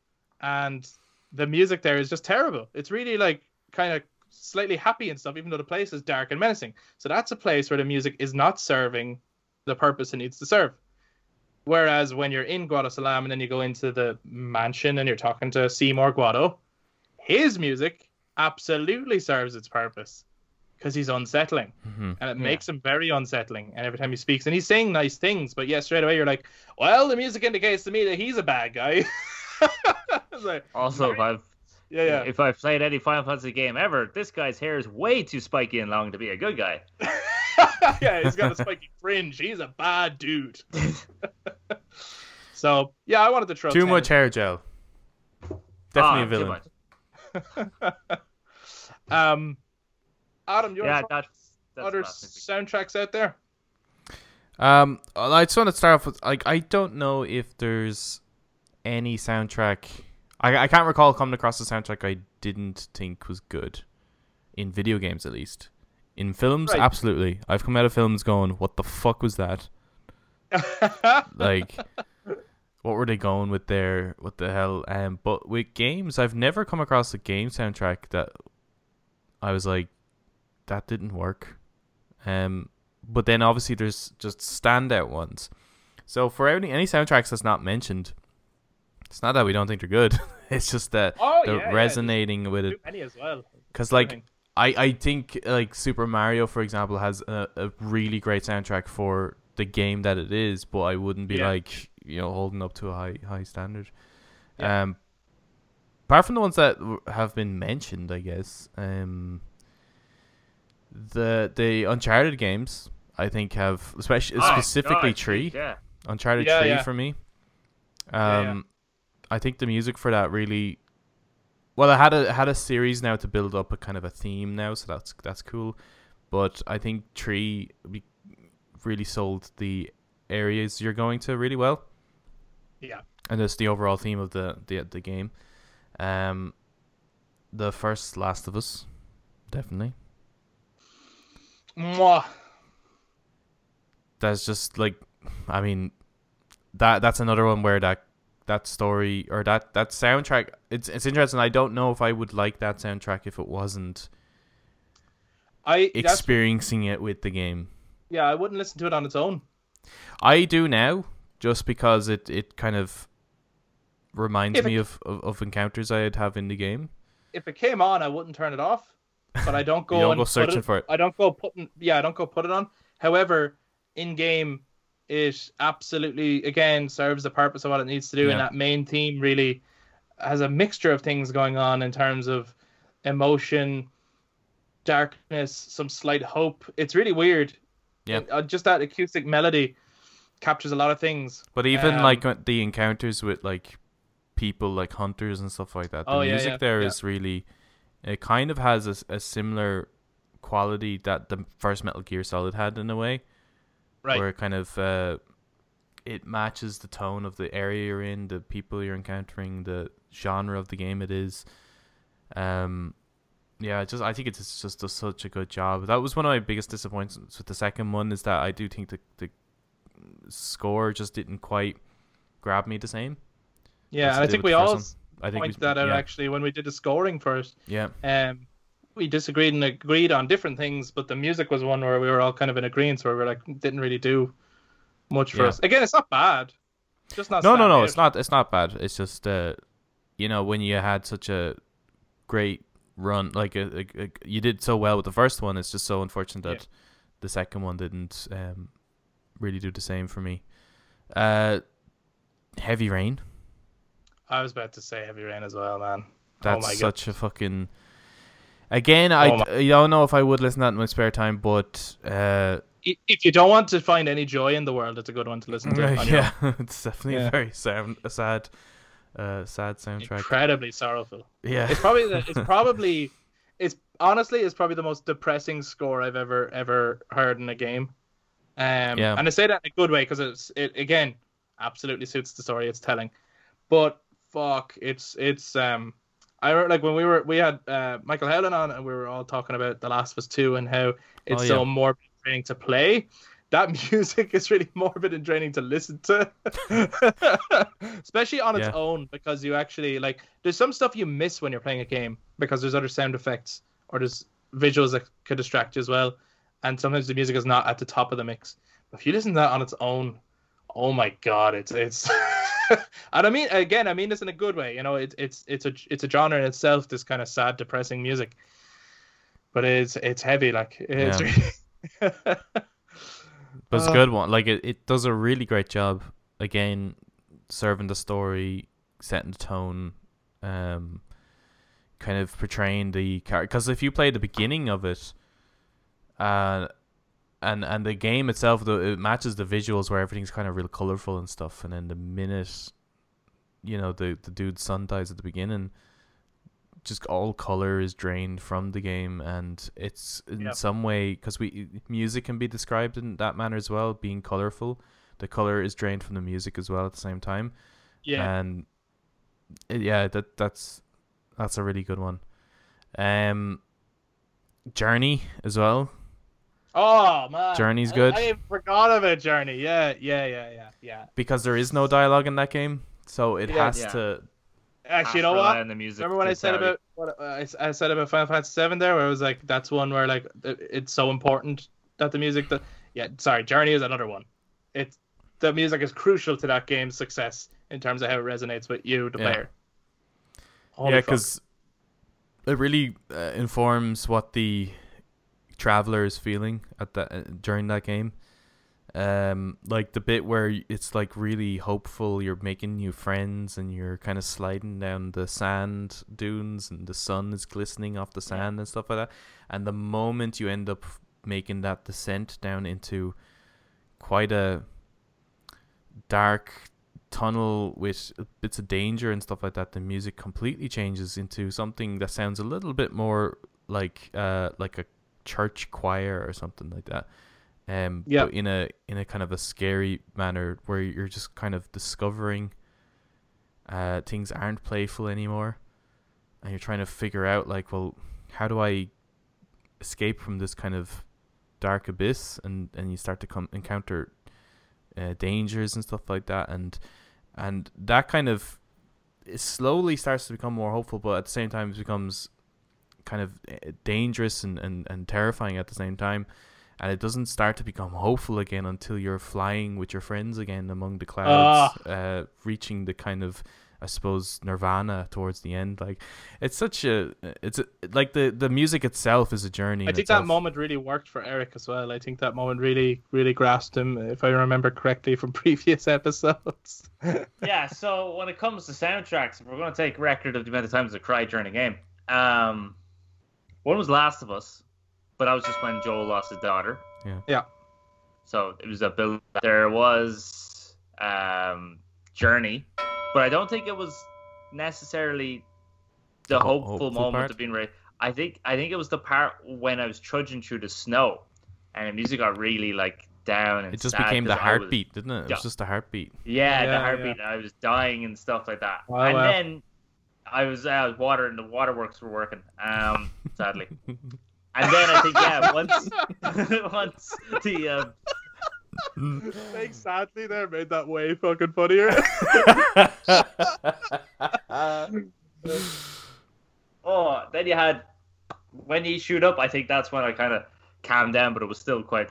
and the music there is just terrible. It's really, like, kind of slightly happy and stuff, even though the place is dark and menacing. So that's a place where the music is not serving the purpose it needs to serve. Whereas when you're in Guadalsalam and then you go into the mansion and you're talking to Seymour Guado, his music absolutely serves its purpose because he's unsettling. Mm-hmm. And it yeah. makes him very unsettling. And every time he speaks, and he's saying nice things, but yeah, straight away you're like, well, the music indicates to me that he's a bad guy. Like, also, if I've, yeah, yeah. if I've played any Final Fantasy game ever, this guy's hair is way too spiky and long to be a good guy. Yeah, he's got a spiky fringe. He's a bad dude. So, yeah, I wanted to throw... Too ten. Much hair gel. Definitely oh, a villain. Too much. um, Adam, you yeah, want that's, that's other soundtracks out there? Um, I just want to start off with... like, I don't know if there's any soundtrack... I, I can't recall coming across a soundtrack I didn't think was good. In video games, at least. In films, right. Absolutely. I've come out of films going, what the fuck was that? Like, what were they going with there? What the hell? Um, but with games, I've never come across a game soundtrack that I was like, that didn't work. Um, but then obviously there's just standout ones. So for any any soundtracks that's not mentioned, it's not that we don't think they're good. It's just that oh, they're yeah, resonating yeah. with it. Many as well. Because like I, I think like Super Mario, for example, has a, a really great soundtrack for the game that it is, but I wouldn't be yeah. like you know holding up to a high high standard. Yeah. Um, apart from the ones that have been mentioned, I guess um, the the Uncharted games I think have especially oh, specifically God, three yeah. Uncharted yeah, three yeah. for me. Um, yeah, yeah. I think the music for that really. Well, I had a had a series now to build up a kind of a theme now, so that's that's cool. But I think three really sold the areas you're going to really well. Yeah, and that's the overall theme of the the the game. Um, the first Last of Us, definitely. Mwah. That's just like, I mean, that that's another one where that. That story or that, that soundtrack, it's it's interesting. I don't know if I would like that soundtrack if it wasn't I experiencing it with the game. Yeah, I wouldn't listen to it on its own. I do now, just because it, it kind of reminds if me it, of, of, of encounters I'd have in the game. If it came on, I wouldn't turn it off. But I don't go, you don't and go searching it, for it. I don't go putting yeah, I don't go put it on. However, in game it absolutely, again, serves the purpose of what it needs to do. Yeah. And that main theme really has a mixture of things going on in terms of emotion, darkness, some slight hope. It's really weird. Yeah. And, uh, just that acoustic melody captures a lot of things. But even um, like the encounters with like people, like hunters and stuff like that, the oh, music yeah, yeah, there yeah. is really, it kind of has a, a similar quality that the first Metal Gear Solid had in a way. Right. Where it kind of uh, it matches the tone of the area you're in, the people you're encountering, the genre of the game it is. Um, yeah, just I think it's just does such a good job. That was one of my biggest disappointments with the second one, is that I do think the the score just didn't quite grab me the same. Yeah, and I think we all I think pointed that out yeah. actually when we did the scoring first. Yeah. Um. We disagreed and agreed on different things, but the music was one where we were all kind of in agreement, where we were like, didn't really do much for yeah. us. Again, it's not bad. It's just not no, no, no, no. It's not. It's not bad. It's just, uh, you know, when you had such a great run, like a, a, a, you did so well with the first one. It's just so unfortunate that yeah. the second one didn't um, really do the same for me. Uh, Heavy Rain. I was about to say Heavy Rain as well, man. That's oh my such God. a fucking. Again, I, oh I don't know if I would listen to that in my spare time, but... Uh, if you don't want to find any joy in the world, it's a good one to listen to. On yeah, it's definitely yeah. very sound, a sad uh, sad soundtrack. Incredibly sorrowful. Yeah. It's probably, the, it's probably, it's honestly, it's probably the most depressing score I've ever, ever heard in a game. Um, yeah. And I say that in a good way, because it's it again, absolutely suits the story it's telling. But, fuck, it's it's... um. I remember, like, when we were, we had uh, Michael Howland on, and we were all talking about The Last of Us two and how it's oh, yeah. so morbid and draining to play. That music is really morbid and draining to listen to, especially on its yeah. own, because you actually, like, there's some stuff you miss when you're playing a game because there's other sound effects or there's visuals that could distract you as well. And sometimes the music is not at the top of the mix. But if you listen to that on its own, oh my God, it's, it's. And I mean, again, I mean this in a good way. You know, it's it's it's a it's a genre in itself. This kind of sad, depressing music, but it's it's heavy. Like it's, yeah. really... But it's a good one. Like it, it does a really great job. Again, serving the story, setting the tone, um, kind of portraying the character. Because if you play the beginning of it, uh. And and the game itself, though, it matches the visuals where everything's kind of real colorful and stuff. And then the minute, you know, the, the dude's son dies at the beginning, just all color is drained from the game. And it's in yep. some way, because we music can be described in that manner as well, being colorful. The color is drained from the music as well at the same time. Yeah. And it, yeah, that that's that's a really good one. Um, Journey as well. Oh man, Journey's good. I, I forgot about Journey. Yeah, yeah, yeah, yeah, yeah. Because there is no dialogue in that game, so it yeah, has yeah. to Actually, you know what? Remember what I said about what I, I said about Final Fantasy seven there, where I was like, that's one where like it's so important that the music that yeah, sorry, Journey is another one. It's the music is crucial to that game's success in terms of how it resonates with you, the yeah. player. Holy yeah, because it really uh, informs what the traveler is feeling at that uh, during that game. Um, like the bit where it's like really hopeful, you're making new friends and you're kind of sliding down the sand dunes and the sun is glistening off the sand and stuff like that. And the moment you end up making that descent down into quite a dark tunnel with bits of danger and stuff like that, the music completely changes into something that sounds a little bit more like uh like a church choir or something like that. Um, yeah. But in a in a kind of a scary manner where you're just kind of discovering uh, things aren't playful anymore, and you're trying to figure out like, well, how do I escape from this kind of dark abyss? And, and you start to come encounter uh, dangers and stuff like that, and and that kind of it slowly starts to become more hopeful, but at the same time it becomes kind of dangerous and, and, and terrifying at the same time. And it doesn't start to become hopeful again until you're flying with your friends again among the clouds, uh, uh, reaching the kind of, I suppose, nirvana towards the end. Like, it's such a, it's a, like the, the music itself is a journey. I think itself. That moment really worked for Eric as well. I think that moment really, really grasped him, if I remember correctly from previous episodes. Yeah. So when it comes to soundtracks, if we're going to take record of the amount of times I cried during a game, um, one was Last of Us. But I was just when Joel lost his daughter. Yeah. Yeah. So it was a build. There was um, Journey, but I don't think it was necessarily the oh, hopeful, hopeful moment part. Of being ready. I think I think it was the part when I was trudging through the snow, and the music got really like down and. It just sad became the heartbeat, was, didn't it? It was just the heartbeat. Yeah, yeah the heartbeat. Yeah. I was dying and stuff like that, wow, and wow. then I was out uh, water, and the waterworks were working. Um, sadly. And then I think, yeah, once once the... Um... I think sadly there made that way fucking funnier. uh, oh, then you had... When you shoot up, I think that's when I kind of calmed down, but it was still quite...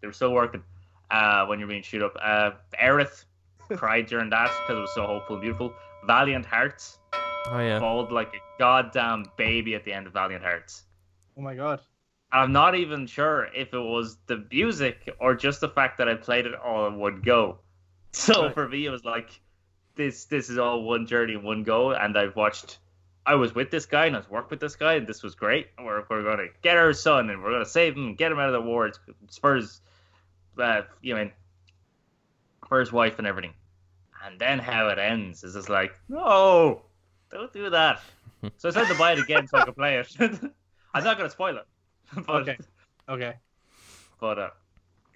They were still working uh, when you're being shoot up. Uh, Aerith cried during that because it was so hopeful and beautiful. Valiant Hearts. Oh, yeah. Bawled like a goddamn baby at the end of Valiant Hearts. Oh my god. I'm not even sure if it was the music or just the fact that I played it all in one go. So right. For me, it was like, this this is all one journey, one go. And I've watched, I was with this guy and I've worked with this guy and this was great. We're, we're going to get our son and we're going to save him, get him out of the war. It's, it's for his, uh, you know, for his wife and everything. And then how it ends is just like, no, don't do that. So I decided to buy it again so I could play it. I'm not going to spoil it. But, okay. Okay. But, uh,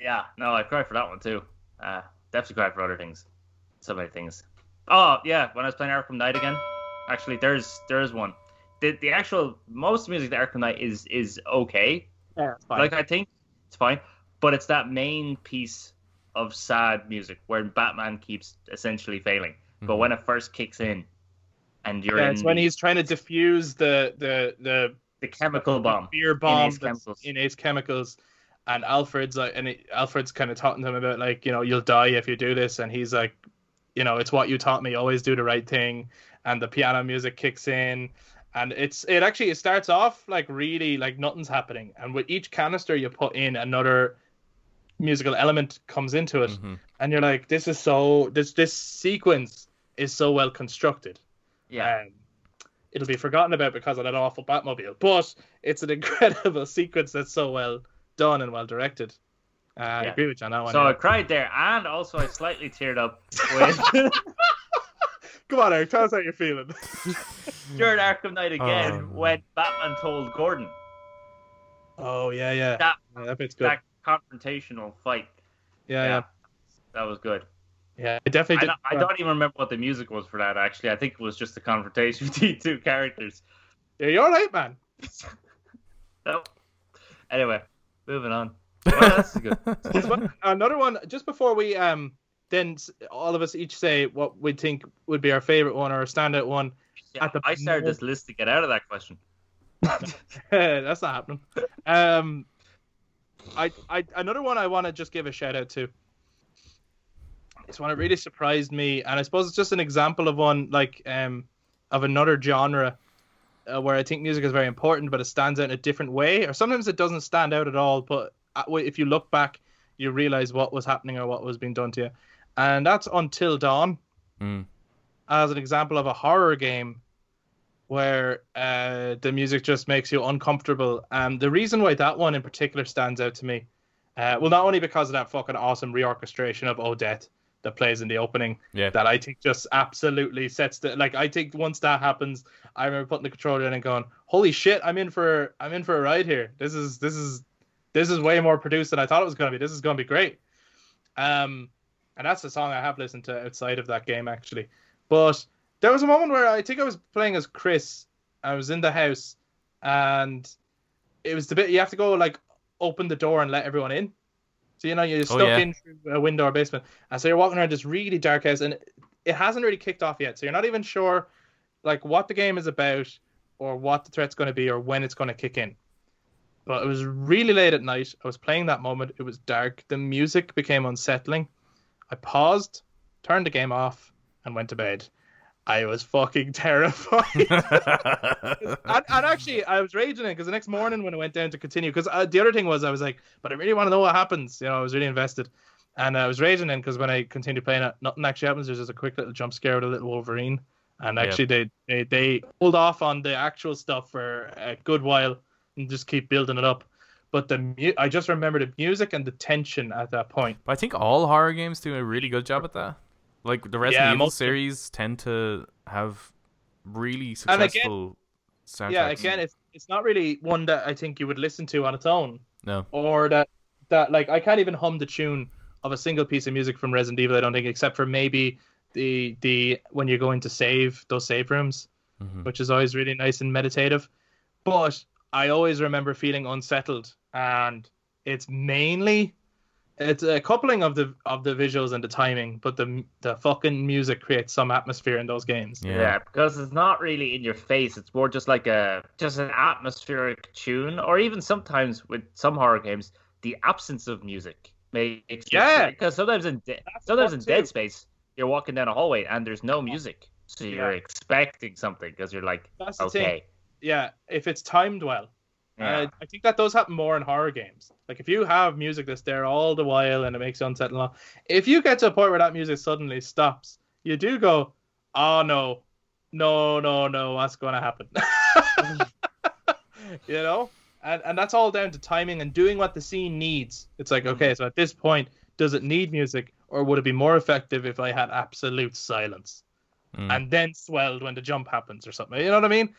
yeah. No, I cried for that one, too. Uh, definitely cried for other things. So many things. Oh, yeah. When I was playing Arkham Knight again. Actually, there's there's one. The the actual... Most music to Arkham Knight is, is okay. Yeah, it's fine. Like, I think it's fine. But it's that main piece of sad music where Batman keeps essentially failing. Mm-hmm. But when it first kicks in and you're yeah, in... It's when he's trying to diffuse the... the, the... The chemical bomb. Beer bomb in Ace Chemicals. And Alfred's like, and it, Alfred's kind of talking to him about, like, you know, you'll die if you do this. And he's like, you know, it's what you taught me. Always do the right thing. And the piano music kicks in. And it's it actually it starts off like really like nothing's happening. And with each canister you put in, another musical element comes into it. Mm-hmm. And you're like, this is so, this this sequence is so well constructed. Yeah. Um, It'll be forgotten about because of that awful Batmobile, but it's an incredible sequence that's so well done and well directed. Uh, yeah. I agree with you on that one. So yeah. I cried there, and also I slightly teared up. With... Come on, Eric, tell us how you're feeling. During Arkham Knight again, um... when Batman told Gordon. Oh yeah, yeah. That, yeah, that bit's good. That confrontational fight. Yeah, yeah, yeah. That was good. Yeah, I definitely. Did. I, don't, I don't even remember what the music was for that. Actually, I think it was just the confrontation between the two characters. Yeah, you're right, man. So, anyway, moving on. Well, that's good. One, another one, just before we um then all of us each say what we think would be our favorite one or a standout one. Yeah, at the I started moment. This list to get out of that question. That's not happening. Um, I, I another one I want to just give a shout out to. It's one that really surprised me, and I suppose it's just an example of one like um of another genre uh, where I think music is very important, but it stands out in a different way, or sometimes it doesn't stand out at all. But if you look back, you realize what was happening or what was being done to you, and that's Until Dawn, mm. as an example of a horror game where uh, the music just makes you uncomfortable. And the reason why that one in particular stands out to me, uh, well, not only because of that fucking awesome reorchestration of Odette that plays in the opening, yeah. that I think just absolutely sets the, like, I think once that happens, I remember putting the controller in and going, holy shit, I'm in for, I'm in for a ride here. This is, this is, this is way more produced than I thought it was going to be. This is going to be great. Um, and that's the song I have listened to outside of that game, actually. But there was a moment where I think I was playing as Chris. I was in the house, and it was the bit you have to go, like, open the door and let everyone in. So, you know, you're stuck oh, yeah. in through a window or basement. And so you're walking around this really dark house, and it hasn't really kicked off yet. So you're not even sure, like, what the game is about or what the threat's going to be or when it's going to kick in. But it was really late at night. I was playing that moment. It was dark. The music became unsettling. I paused, turned the game off, and went to bed. I was fucking terrified. and, and actually, I was raging it because the next morning when I went down to continue, because uh, the other thing was I was like, but I really want to know what happens. You know, I was really invested. And I was raging in because when I continued playing it, nothing actually happens. There's just a quick little jump scare with a little Wolverine. And actually, yep. they, they, they hold off on the actual stuff for a good while and just keep building it up. But the mu- I just remember the music and the tension at that point. But I think all horror games do a really good job at that. Like, the Resident yeah, Evil series tend to have really successful soundtracks. Yeah, again, it's it's not really one that I think you would listen to on its own. No. Or that, that like, I can't even hum the tune of a single piece of music from Resident Evil, I don't think, except for maybe the the when you're going to save, those save rooms, mm-hmm. which is always really nice and meditative. But I always remember feeling unsettled, and it's mainly... It's a coupling of the of the visuals and the timing, but the the fucking music creates some atmosphere in those games. Yeah, yeah, because it's not really in your face. It's more just like a just an atmospheric tune, or even sometimes with some horror games, the absence of music makes yeah. It, because sometimes in de- sometimes in too. Dead Space, you're walking down a hallway and there's no music, so you're yeah. expecting something because you're like, that's okay, yeah, if it's timed well. Yeah. Uh, I think that does happen more in horror games. Like, if you have music that's there all the while and it makes you unsettling, if you get to a point where that music suddenly stops, you do go, oh, no, no, no, no, what's going to happen? You know? And and that's all down to timing and doing what the scene needs. It's like, okay, so at this point, does it need music, or would it be more effective if I had absolute silence mm. and then swelled when the jump happens or something? You know what I mean?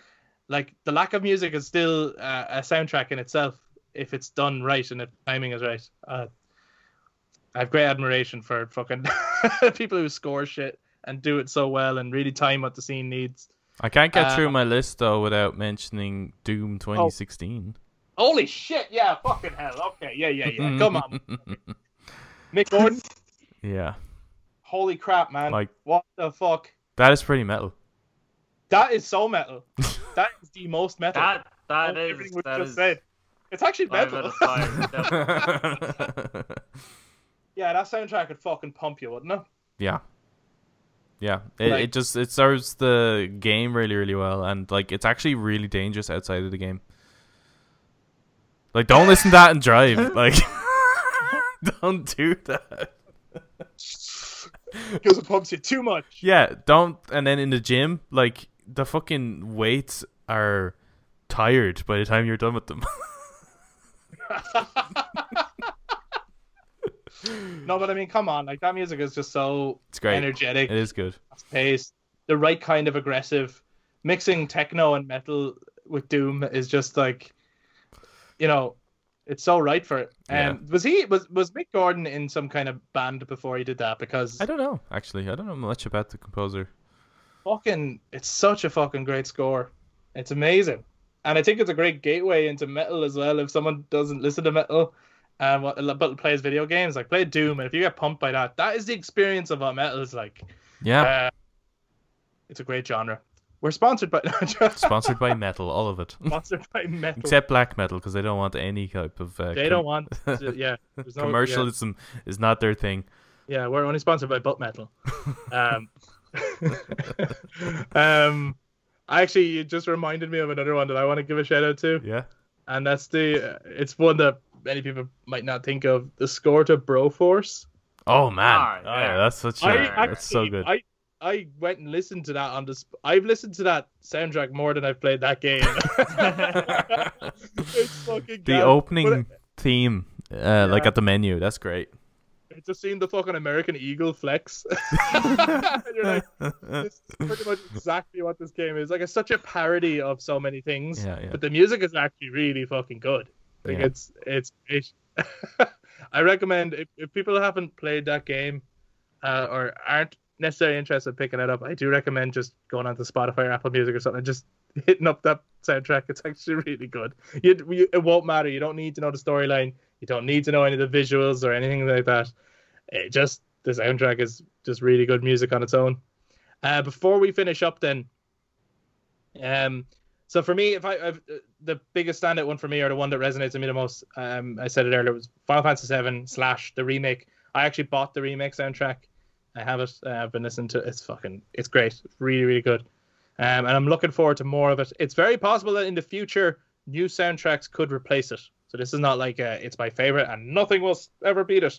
Like, the lack of music is still uh, a soundtrack in itself if it's done right and if timing is right. Uh, I have great admiration for fucking people who score shit and do it so well and really time what the scene needs. I can't get uh, through my list, though, without mentioning Doom twenty sixteen. Oh. Holy shit, yeah, fucking hell. Okay, yeah, yeah, yeah. Come on. Nick Gordon? Yeah. Holy crap, man. Like, what the fuck? That is pretty metal. That is so metal. That is the most metal. That that oh, is. That is said. It's actually metal. Yeah, that soundtrack could fucking pump you, wouldn't it? Yeah. Yeah. It like, it just it serves the game really, really well, and like it's actually really dangerous outside of the game. Like, don't listen to that and drive. Like, don't do that. Because it pumps you too much. Yeah, don't. And then in the gym, like, the fucking weights are tired by the time you're done with them. No, but I mean, come on, like, that music is just so it's great. Energetic. It is good. Pace, the right kind of aggressive. Mixing techno and metal with Doom is just like, you know, it's so right for it. Um, and yeah. was he was was Mick Gordon in some kind of band before he did that? Because I don't know. Actually, I don't know much about the composer. Fucking, it's such a fucking great score. It's amazing, and I think it's a great gateway into metal as well. If someone doesn't listen to metal, and what but plays video games, like play Doom, and if you get pumped by that, that is the experience of what metal is like. Yeah, uh, it's a great genre. We're sponsored by sponsored by metal, all of it. Sponsored by metal, except black metal, because they don't want any type of. Uh, they com- don't want. To, yeah, no, commercialism yeah. is not their thing. Yeah, we're only sponsored by butt metal. Um, um, I actually you just reminded me of another one that I want to give a shout out to. Yeah, and that's the. Uh, it's one that many people might not think of. The score to Broforce. Oh man, oh, yeah. oh yeah, that's such. A, I, actually, that's so good. I, I went and listened to that on this. I've listened to that soundtrack more than I've played that game. It's fucking the opening it, theme, uh, yeah. like at the menu. That's great. It just seemed the fucking American Eagle flex. You're like, this is pretty much exactly what this game is. Like, it's such a parody of so many things, yeah, yeah. but the music is actually really fucking good. Like, yeah. it's it's. It, I recommend if, if people haven't played that game, uh, or aren't. necessarily interested in picking it up, I do recommend just going onto Spotify or Apple Music or something and just hitting up that soundtrack. It's actually really good. You, you, it won't matter. You don't need to know the storyline. You don't need to know any of the visuals or anything like that. It just the soundtrack is just really good music on its own. Uh, before we finish up, then, um, so for me, if I I've, the biggest standout one for me, or the one that resonates with me the most, um, I said it earlier, was Final Fantasy seven slash the remake. I actually bought the remake soundtrack. I have it. Uh, I've been listening to it. It's fucking, it's great. It's really, really good. Um, and I'm looking forward to more of it. It's very possible that in the future, new soundtracks could replace it. So this is not like a, it's my favorite and nothing will ever beat it.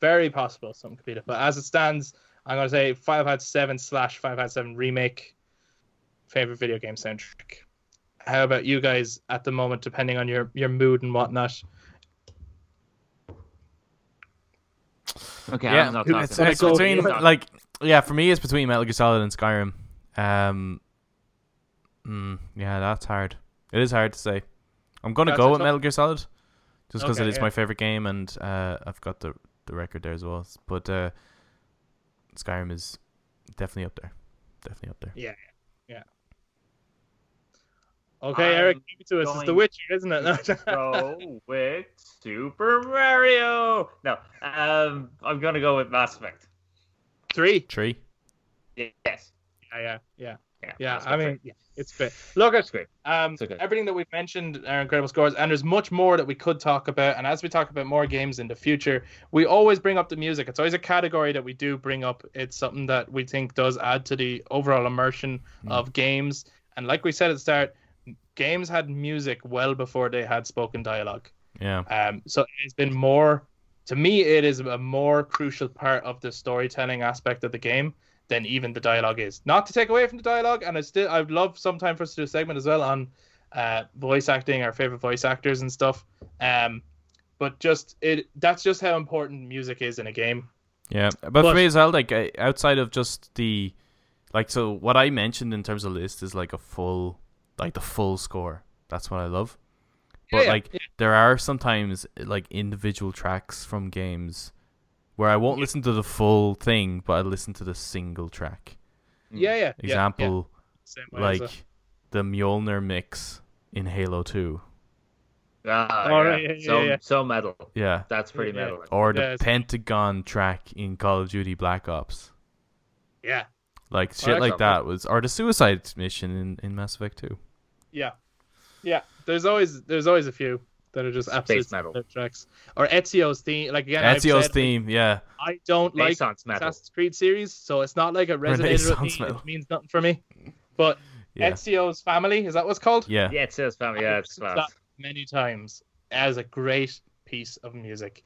Very possible something could beat it. But as it stands, I'm going to say Final Fantasy seven slash Final Fantasy seven remake, favorite video game soundtrack. How about you guys at the moment, depending on your, your mood and whatnot? Okay, yeah. I'm not talking. It's, it's between, like, yeah, for me, it's between Metal Gear Solid and Skyrim. Um, mm, yeah, that's hard. It is hard to say. I'm gonna that's go with Metal Gear Solid, just because okay, it is yeah. my favorite game, and uh, I've got the the record there as well. But uh, Skyrim is definitely up there. Definitely up there. Yeah, yeah. Okay, I'm Eric, give it to us. It's The Witcher, isn't it? Go with Super Mario. No, um, I'm gonna go with Mass Effect. Three. Three. Yes. Yeah, yeah, yeah, yeah. yeah I mean, yeah. it's great. Look, it's great. Um, it's okay. Everything that we've mentioned are incredible scores, and there's much more that we could talk about. And as we talk about more games in the future, we always bring up the music. It's always a category that we do bring up. It's something that we think does add to the overall immersion mm. of games. And like we said at the start, games had music well before they had spoken dialogue. Yeah. Um. So it's been more, to me, it is a more crucial part of the storytelling aspect of the game than even the dialogue is. Not to take away from the dialogue, and I still, I'd love sometime for us to do a segment as well on uh, voice acting, our favorite voice actors and stuff. Um, but just it, that's just how important music is in a game. Yeah, but, but for me as well, like outside of just the, like, so what I mentioned in terms of list is like a full. Like the full score, that's what I love. But yeah, like yeah. there are sometimes like individual tracks from games where I won't yeah. listen to the full thing, but I listen to the single track. Yeah, yeah. Example, yeah, yeah. like well. the Mjolnir mix in Halo Two. Ah, oh, yeah. Yeah, yeah, so yeah. so metal. Yeah, that's pretty yeah. metal. Or the yeah, Pentagon track in Call of Duty Black Ops. Yeah. Like shit, oh, like that was, or the suicide mission in, in Mass Effect Two. Yeah, yeah. There's always there's always a few that are just absolute metal tracks. Or Ezio's theme, like again. Ezio's said, theme, yeah. I don't like Assassin's Creed series, so it's not like it resonated with me. Metal. It means nothing for me. But yeah. Ezio's family, is that what's called? Yeah, yeah, Ezio's family. Yeah, it's class. That many times as a great piece of music.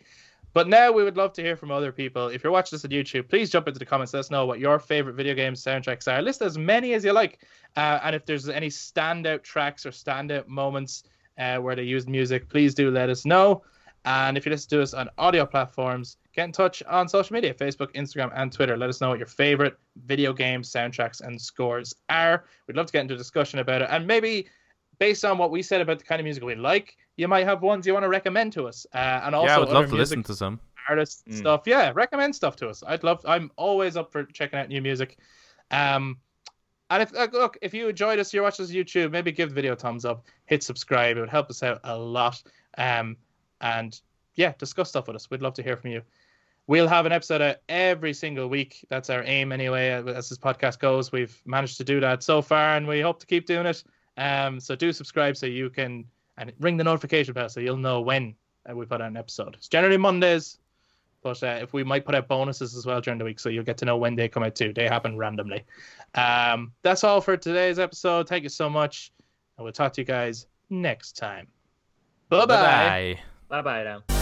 But now we would love to hear from other people. If you're watching this on YouTube, please jump into the comments. Let us know what your favorite video game soundtracks are. List as many as you like. Uh, and if there's any standout tracks or standout moments uh, where they used music, please do let us know. And if you listen to us on audio platforms, get in touch on social media, Facebook, Instagram, and Twitter. Let us know what your favorite video game soundtracks and scores are. We'd love to get into a discussion about it. And maybe based on what we said about the kind of music we like, you might have ones you want to recommend to us. Uh, and also, yeah, I would love to listen to some artists mm. stuff. Yeah, recommend stuff to us. I'd love. I'm always up for checking out new music. Um, and if uh, look, if you enjoyed us, you're watching us on YouTube, maybe give the video a thumbs up, hit subscribe. It would help us out a lot. Um, and yeah, discuss stuff with us. We'd love to hear from you. We'll have an episode out every single week. That's our aim anyway, as this podcast goes. We've managed to do that so far, and we hope to keep doing it. Um, so do subscribe so you can, and ring the notification bell so you'll know when uh, we put out an episode. It's generally Mondays, but uh, if we might put out bonuses as well during the week, so you'll get to know when they come out too. They happen randomly. Um, that's all for today's episode. Thank you so much, and we'll talk to you guys next time. Bye-bye. Bye-bye now.